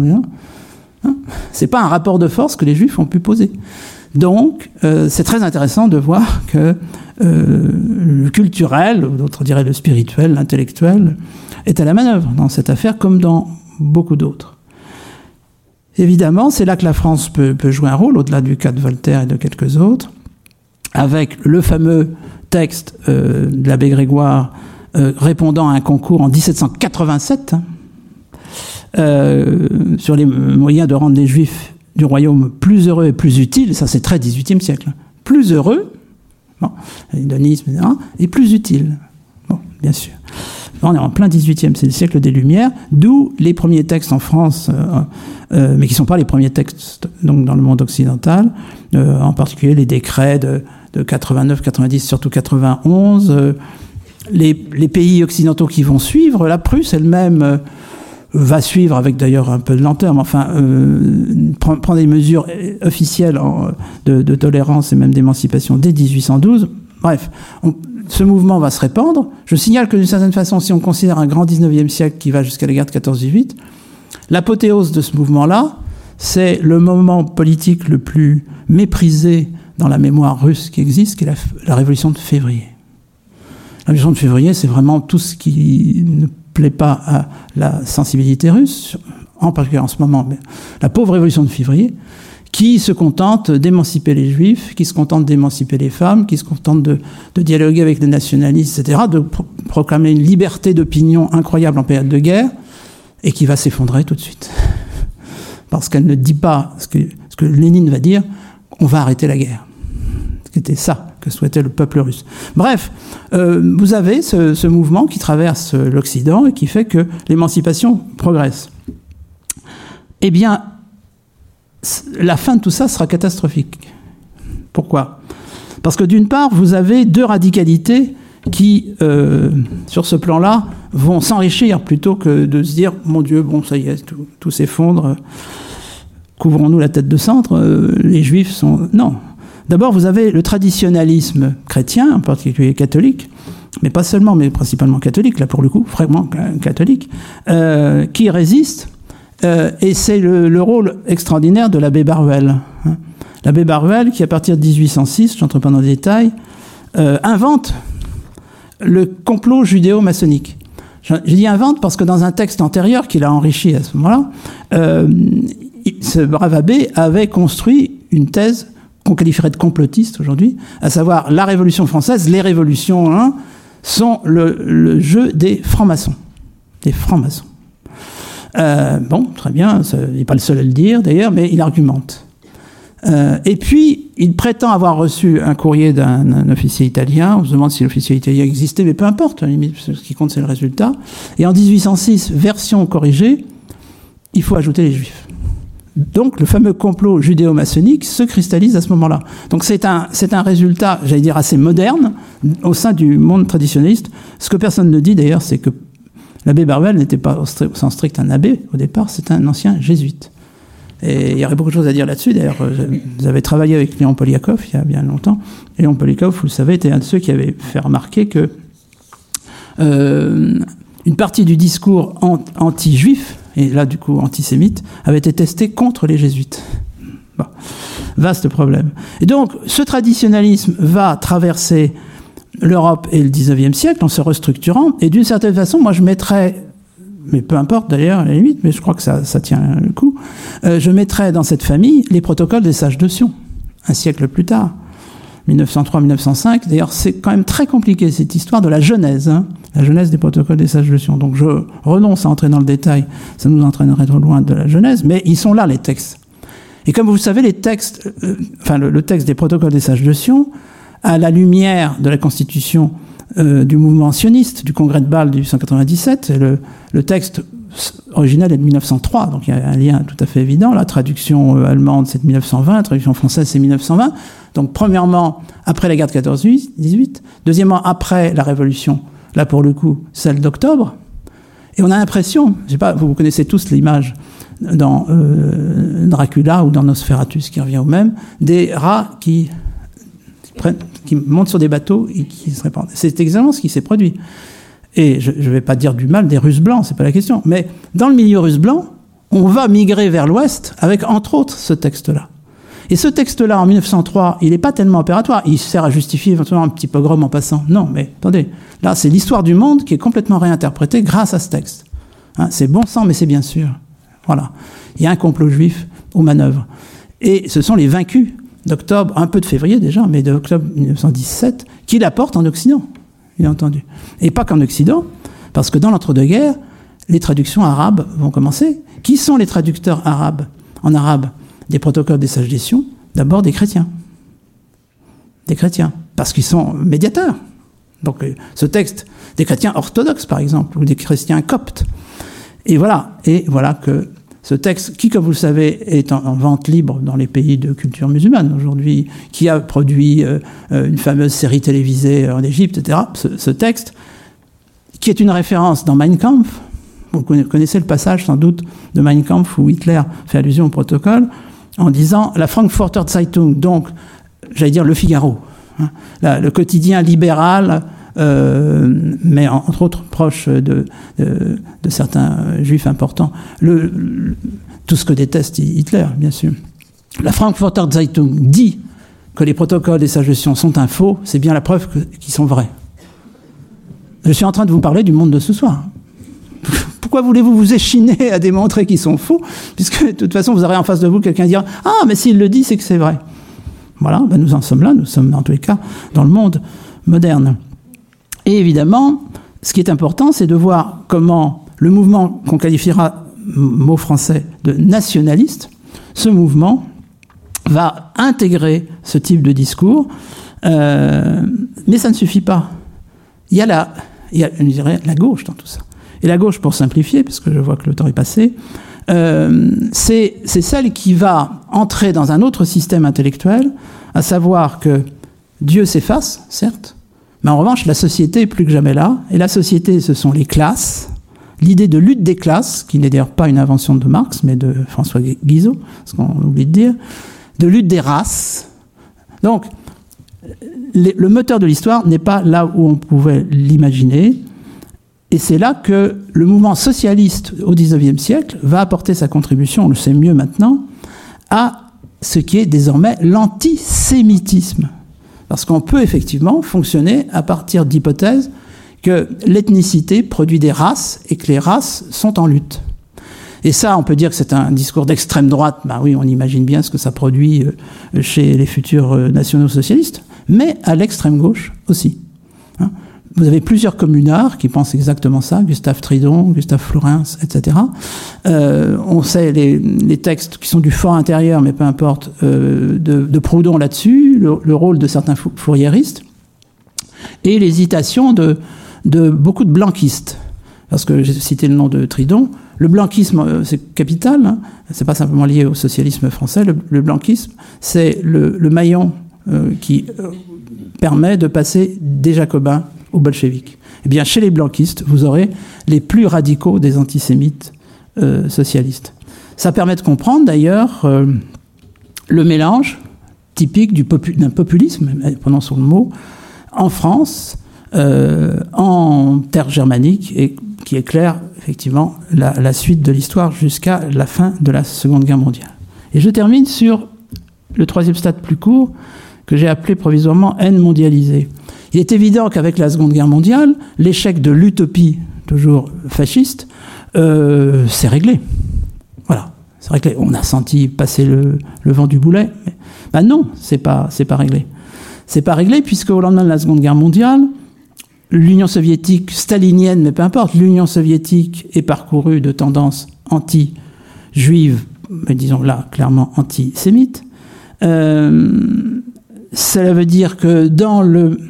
Hein, c'est pas un rapport de force que les Juifs ont pu poser. Donc, c'est très intéressant de voir que le culturel, d'autres diraient le spirituel, l'intellectuel, est à la manœuvre dans cette affaire, comme dans beaucoup d'autres. Évidemment, c'est là que la France peut jouer un rôle, au-delà du cas de Voltaire et de quelques autres, avec le fameux texte de l'abbé Grégoire répondant à un concours en 1787 sur les moyens de rendre les Juifs du royaume plus heureux et plus utiles. Ça, c'est très XVIIIe siècle. Plus heureux, bon, hédonisme, etc., et plus utile. Bon, bien sûr. On est en plein XVIIIe, c'est le siècle des Lumières, d'où les premiers textes en France, mais qui ne sont pas les premiers textes donc, dans le monde occidental, en particulier les décrets de 89, 90, surtout 91, les pays occidentaux qui vont suivre, la Prusse elle-même va suivre, avec d'ailleurs un peu de lenteur, mais enfin, prend des mesures officielles de tolérance et même d'émancipation dès 1812. Bref, ce mouvement va se répandre. Je signale que d'une certaine façon, si on considère un grand 19e siècle qui va jusqu'à la guerre de 14-18, l'apothéose de ce mouvement-là, c'est le moment politique le plus méprisé dans la mémoire russe qui existe, qui est la révolution de février. La révolution de février, c'est vraiment tout ce qui ne plaît pas à la sensibilité russe, en particulier en ce moment, mais la pauvre révolution de février, qui se contente d'émanciper les Juifs, qui se contente d'émanciper les femmes, qui se contente de dialoguer avec les nationalistes, etc., de proclamer une liberté d'opinion incroyable en période de guerre, et qui va s'effondrer tout de suite. Parce qu'elle ne dit pas ce que Lénine va dire, on va arrêter la guerre. C'était ça que souhaitait le peuple russe. Bref, vous avez ce mouvement qui traverse l'Occident et qui fait que l'émancipation progresse. Eh bien, la fin de tout ça sera catastrophique. Pourquoi ? Parce que d'une part, vous avez deux radicalités qui, sur ce plan-là, vont s'enrichir plutôt que de se dire « Mon Dieu, bon, ça y est, tout s'effondre, couvrons-nous la tête de cendre, les Juifs sont... » Non. D'abord, vous avez le traditionnalisme chrétien, en particulier catholique, mais pas seulement, mais principalement catholique, là pour le coup, vraiment catholique, qui résiste. Et c'est le rôle extraordinaire de l'abbé Baruel. L'abbé Baruel, qui à partir de 1806, j'entre pas dans le détail, invente le complot judéo-maçonnique. Je dis invente parce que dans un texte antérieur qu'il a enrichi à ce moment-là, ce brave abbé avait construit une thèse qu'on qualifierait de complotiste aujourd'hui, à savoir la Révolution française, les révolutions sont le jeu des francs-maçons. Des francs-maçons. Bon, très bien, il n'est pas le seul à le dire d'ailleurs, mais il argumente. Et puis, il prétend avoir reçu un courrier d'un officier italien. On se demande si l'officier italien existait, mais peu importe, à la limite, ce qui compte c'est le résultat. Et en 1806, version corrigée, il faut ajouter les Juifs. Donc, le fameux complot judéo-maçonnique se cristallise à ce moment-là. Donc, c'est un résultat, j'allais dire, assez moderne au sein du monde traditionnaliste. Ce que personne ne dit d'ailleurs, c'est que l'abbé Baruel n'était pas au sens strict un abbé, au départ, c'était un ancien jésuite. Et il y aurait beaucoup de choses à dire là-dessus. D'ailleurs, vous avez travaillé avec Léon Polyakov il y a bien longtemps. Léon Polyakov, vous le savez, était un de ceux qui avait fait remarquer que une partie du discours anti-juif, et là du coup antisémite, avait été testée contre les jésuites. Bon, vaste problème. Et donc, ce traditionnalisme va traverser l'Europe et le 19e siècle en se restructurant, et d'une certaine façon, moi je mettrais, mais peu importe d'ailleurs à la limite, mais je crois que ça tient le coup, je mettrais dans cette famille les protocoles des sages de Sion, un siècle plus tard, 1903-1905. D'ailleurs, c'est quand même très compliqué cette histoire de la Genèse, la Genèse des protocoles des sages de Sion. Donc je renonce à entrer dans le détail, ça nous entraînerait trop loin de la Genèse, mais ils sont là les textes. Et comme vous savez, les textes, le texte des protocoles des sages de Sion, à la lumière de la constitution du mouvement sioniste, du congrès de Bâle de 1897, le texte original est de 1903, donc il y a un lien tout à fait évident. La traduction allemande, c'est de 1920, la traduction française, c'est 1920. Donc, premièrement, après la guerre de 14-18, deuxièmement, après la Révolution, là pour le coup, celle d'octobre. Et on a l'impression, je sais pas, vous connaissez tous l'image dans Dracula ou dans Nosferatu, ce qui revient au même, des rats qui montent sur des bateaux et qui se répandent. C'est exactement ce qui s'est produit. Et je ne vais pas dire du mal des Russes blancs, ce n'est pas la question. Mais dans le milieu russe blanc, on va migrer vers l'Ouest avec, entre autres, ce texte-là. Et ce texte-là, en 1903, il n'est pas tellement opératoire. Il sert à justifier éventuellement un petit pogrom en passant. Non, mais attendez, là, c'est l'histoire du monde qui est complètement réinterprétée grâce à ce texte. Hein, c'est bon sang, mais c'est bien sûr. Voilà. Il y a un complot juif aux manœuvres. Et ce sont les vaincus d'octobre, un peu de février déjà, mais d'octobre 1917, qui l'apportent en Occident, bien entendu. Et pas qu'en Occident, parce que dans l'entre-deux-guerres, les traductions arabes vont commencer. Qui sont les traducteurs arabes en arabe des protocoles des sages des Sions? D'abord des chrétiens. Des chrétiens, parce qu'ils sont médiateurs. Donc ce texte, des chrétiens orthodoxes par exemple, ou des chrétiens coptes. Et voilà que ce texte, qui comme vous le savez est en vente libre dans les pays de culture musulmane aujourd'hui, qui a produit une fameuse série télévisée en Égypte, etc. Ce texte, qui est une référence dans Mein Kampf. Vous connaissez le passage sans doute de Mein Kampf où Hitler fait allusion au protocole en disant la Frankfurter Zeitung, donc j'allais dire le Figaro, hein, le quotidien libéral, mais entre autres proche de certains juifs importants, tout ce que déteste Hitler bien sûr. La Frankfurter Zeitung dit que les protocoles des sages de Sion sont un faux, c'est bien la preuve qu'ils sont vrais. Je suis en train de vous parler du monde de ce soir. Pourquoi voulez-vous vous échiner à démontrer qu'ils sont faux, puisque de toute façon vous aurez en face de vous quelqu'un qui dira « Ah, mais s'il le dit, c'est que c'est vrai ». Voilà, ben nous en sommes là, nous sommes en tous les cas dans le monde moderne. Et évidemment, ce qui est important, c'est de voir comment le mouvement qu'on qualifiera, mot français, de nationaliste, ce mouvement va intégrer ce type de discours, mais ça ne suffit pas. Il y a, je dirais, la gauche dans tout ça. Et la gauche, pour simplifier, parce que je vois que le temps est passé, c'est celle qui va entrer dans un autre système intellectuel, à savoir que Dieu s'efface, certes, mais en revanche, la société est plus que jamais là. Et la société, ce sont les classes. L'idée de lutte des classes, qui n'est d'ailleurs pas une invention de Marx, mais de François Guizot, ce qu'on oublie de dire, de lutte des races. Donc, le moteur de l'histoire n'est pas là où on pouvait l'imaginer. Et c'est là que le mouvement socialiste au XIXe siècle va apporter sa contribution, on le sait mieux maintenant, à ce qui est désormais l'antisémitisme. Parce qu'on peut effectivement fonctionner à partir d'hypothèses que l'ethnicité produit des races et que les races sont en lutte. Et ça, on peut dire que c'est un discours d'extrême droite. Ben oui, on imagine bien ce que ça produit chez les futurs nationaux-socialistes, mais à l'extrême gauche aussi. Hein ? Vous avez plusieurs communards qui pensent exactement ça, Gustave Tridon, Gustave Flourens, etc. On sait les textes qui sont du fort intérieur, mais peu importe, de Proudhon là-dessus, le rôle de certains fourriéristes, et l'hésitation de beaucoup de blanquistes. Parce que j'ai cité le nom de Tridon, le blanquisme, c'est capital, hein, c'est pas simplement lié au socialisme français, le blanquisme, c'est le maillon qui permet de passer des jacobins aux bolcheviques. Eh bien, chez les blanquistes, vous aurez les plus radicaux des antisémites socialistes. Ça permet de comprendre, d'ailleurs, le mélange typique d'un populisme, prononçons le mot, en France, en terre germanique, et qui éclaire, effectivement, la suite de l'histoire jusqu'à la fin de la Seconde Guerre mondiale. Et je termine sur le troisième stade plus court, que j'ai appelé provisoirement haine mondialisée. Il est évident qu'avec la Seconde Guerre mondiale, l'échec de l'utopie, toujours fasciste, s'est réglé. Voilà, c'est réglé. On a senti passer le vent du boulet. Mais, ben non, c'est pas réglé. C'est pas réglé puisque au lendemain de la Seconde Guerre mondiale, l'Union soviétique, stalinienne, mais peu importe, l'Union soviétique est parcourue de tendances anti-juives, mais disons là, clairement antisémites. Cela veut dire que dans le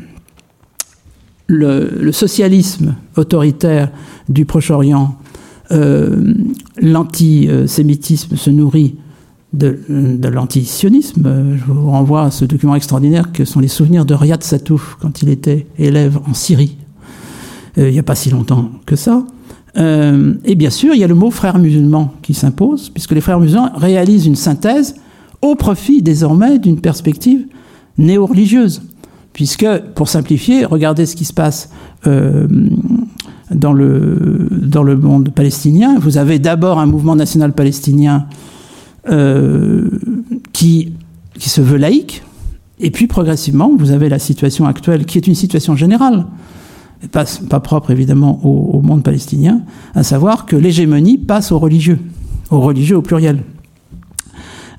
socialisme autoritaire du Proche-Orient, l'antisémitisme se nourrit de l'antisionisme. Je vous renvoie à ce document extraordinaire que sont les souvenirs de Riyad Sattouf quand il était élève en Syrie. Il n'y a pas si longtemps que ça. Et bien sûr, il y a le mot « frères musulmans » qui s'impose, puisque les frères musulmans réalisent une synthèse au profit désormais d'une perspective néo-religieuse. Puisque, pour simplifier, regardez ce qui se passe dans le monde palestinien. Vous avez d'abord un mouvement national palestinien qui se veut laïque, et puis progressivement, vous avez la situation actuelle, qui est une situation générale, pas propre évidemment au monde palestinien, à savoir que l'hégémonie passe aux religieux au pluriel.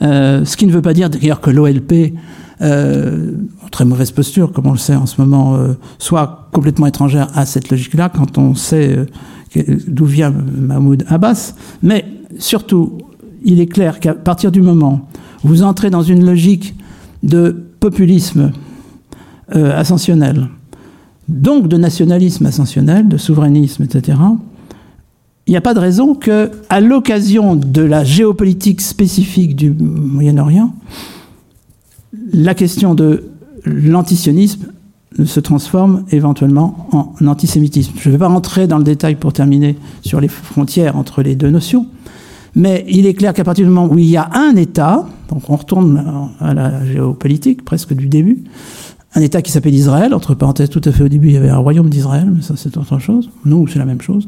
Ce qui ne veut pas dire d'ailleurs que l'OLP, en très mauvaise posture, comme on le sait en ce moment, soit complètement étrangère à cette logique-là, quand on sait d'où vient Mahmoud Abbas. Mais surtout, il est clair qu'à partir du moment où vous entrez dans une logique de populisme ascensionnel, donc de nationalisme ascensionnel, de souverainisme, etc., il n'y a pas de raison qu'à l'occasion de la géopolitique spécifique du Moyen-Orient, la question de l'antisionisme se transforme éventuellement en antisémitisme. Je ne vais pas rentrer dans le détail pour terminer sur les frontières entre les deux notions, mais il est clair qu'à partir du moment où il y a un État, donc on retourne à la géopolitique presque du début, un État qui s'appelle Israël, entre parenthèses, tout à fait au début, il y avait un royaume d'Israël, mais ça c'est autre chose, nous c'est la même chose.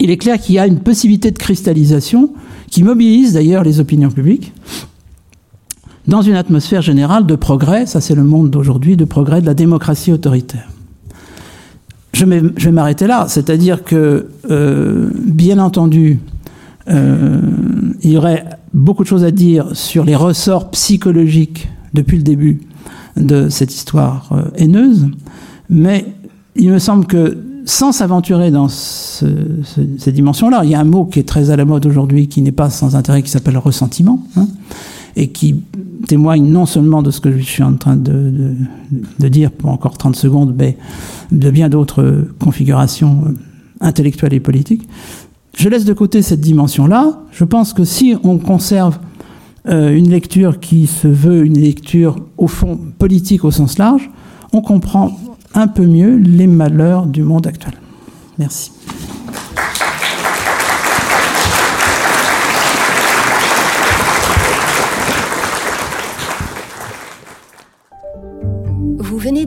Il est clair qu'il y a une possibilité de cristallisation qui mobilise d'ailleurs les opinions publiques dans une atmosphère générale de progrès, ça c'est le monde d'aujourd'hui, de progrès de la démocratie autoritaire. Je vais m'arrêter là, c'est-à-dire que, bien entendu, il y aurait beaucoup de choses à dire sur les ressorts psychologiques depuis le début de cette histoire haineuse, mais il me semble que sans s'aventurer dans ces dimensions-là, il y a un mot qui est très à la mode aujourd'hui, qui n'est pas sans intérêt, qui s'appelle ressentiment, et qui témoigne non seulement de ce que je suis en train de dire pour encore 30 secondes, mais de bien d'autres configurations intellectuelles et politiques. Je laisse de côté cette dimension-là. Je pense que si on conserve une lecture qui se veut une lecture, au fond, politique au sens large, on comprend un peu mieux les malheurs du monde actuel. Merci. Vous venez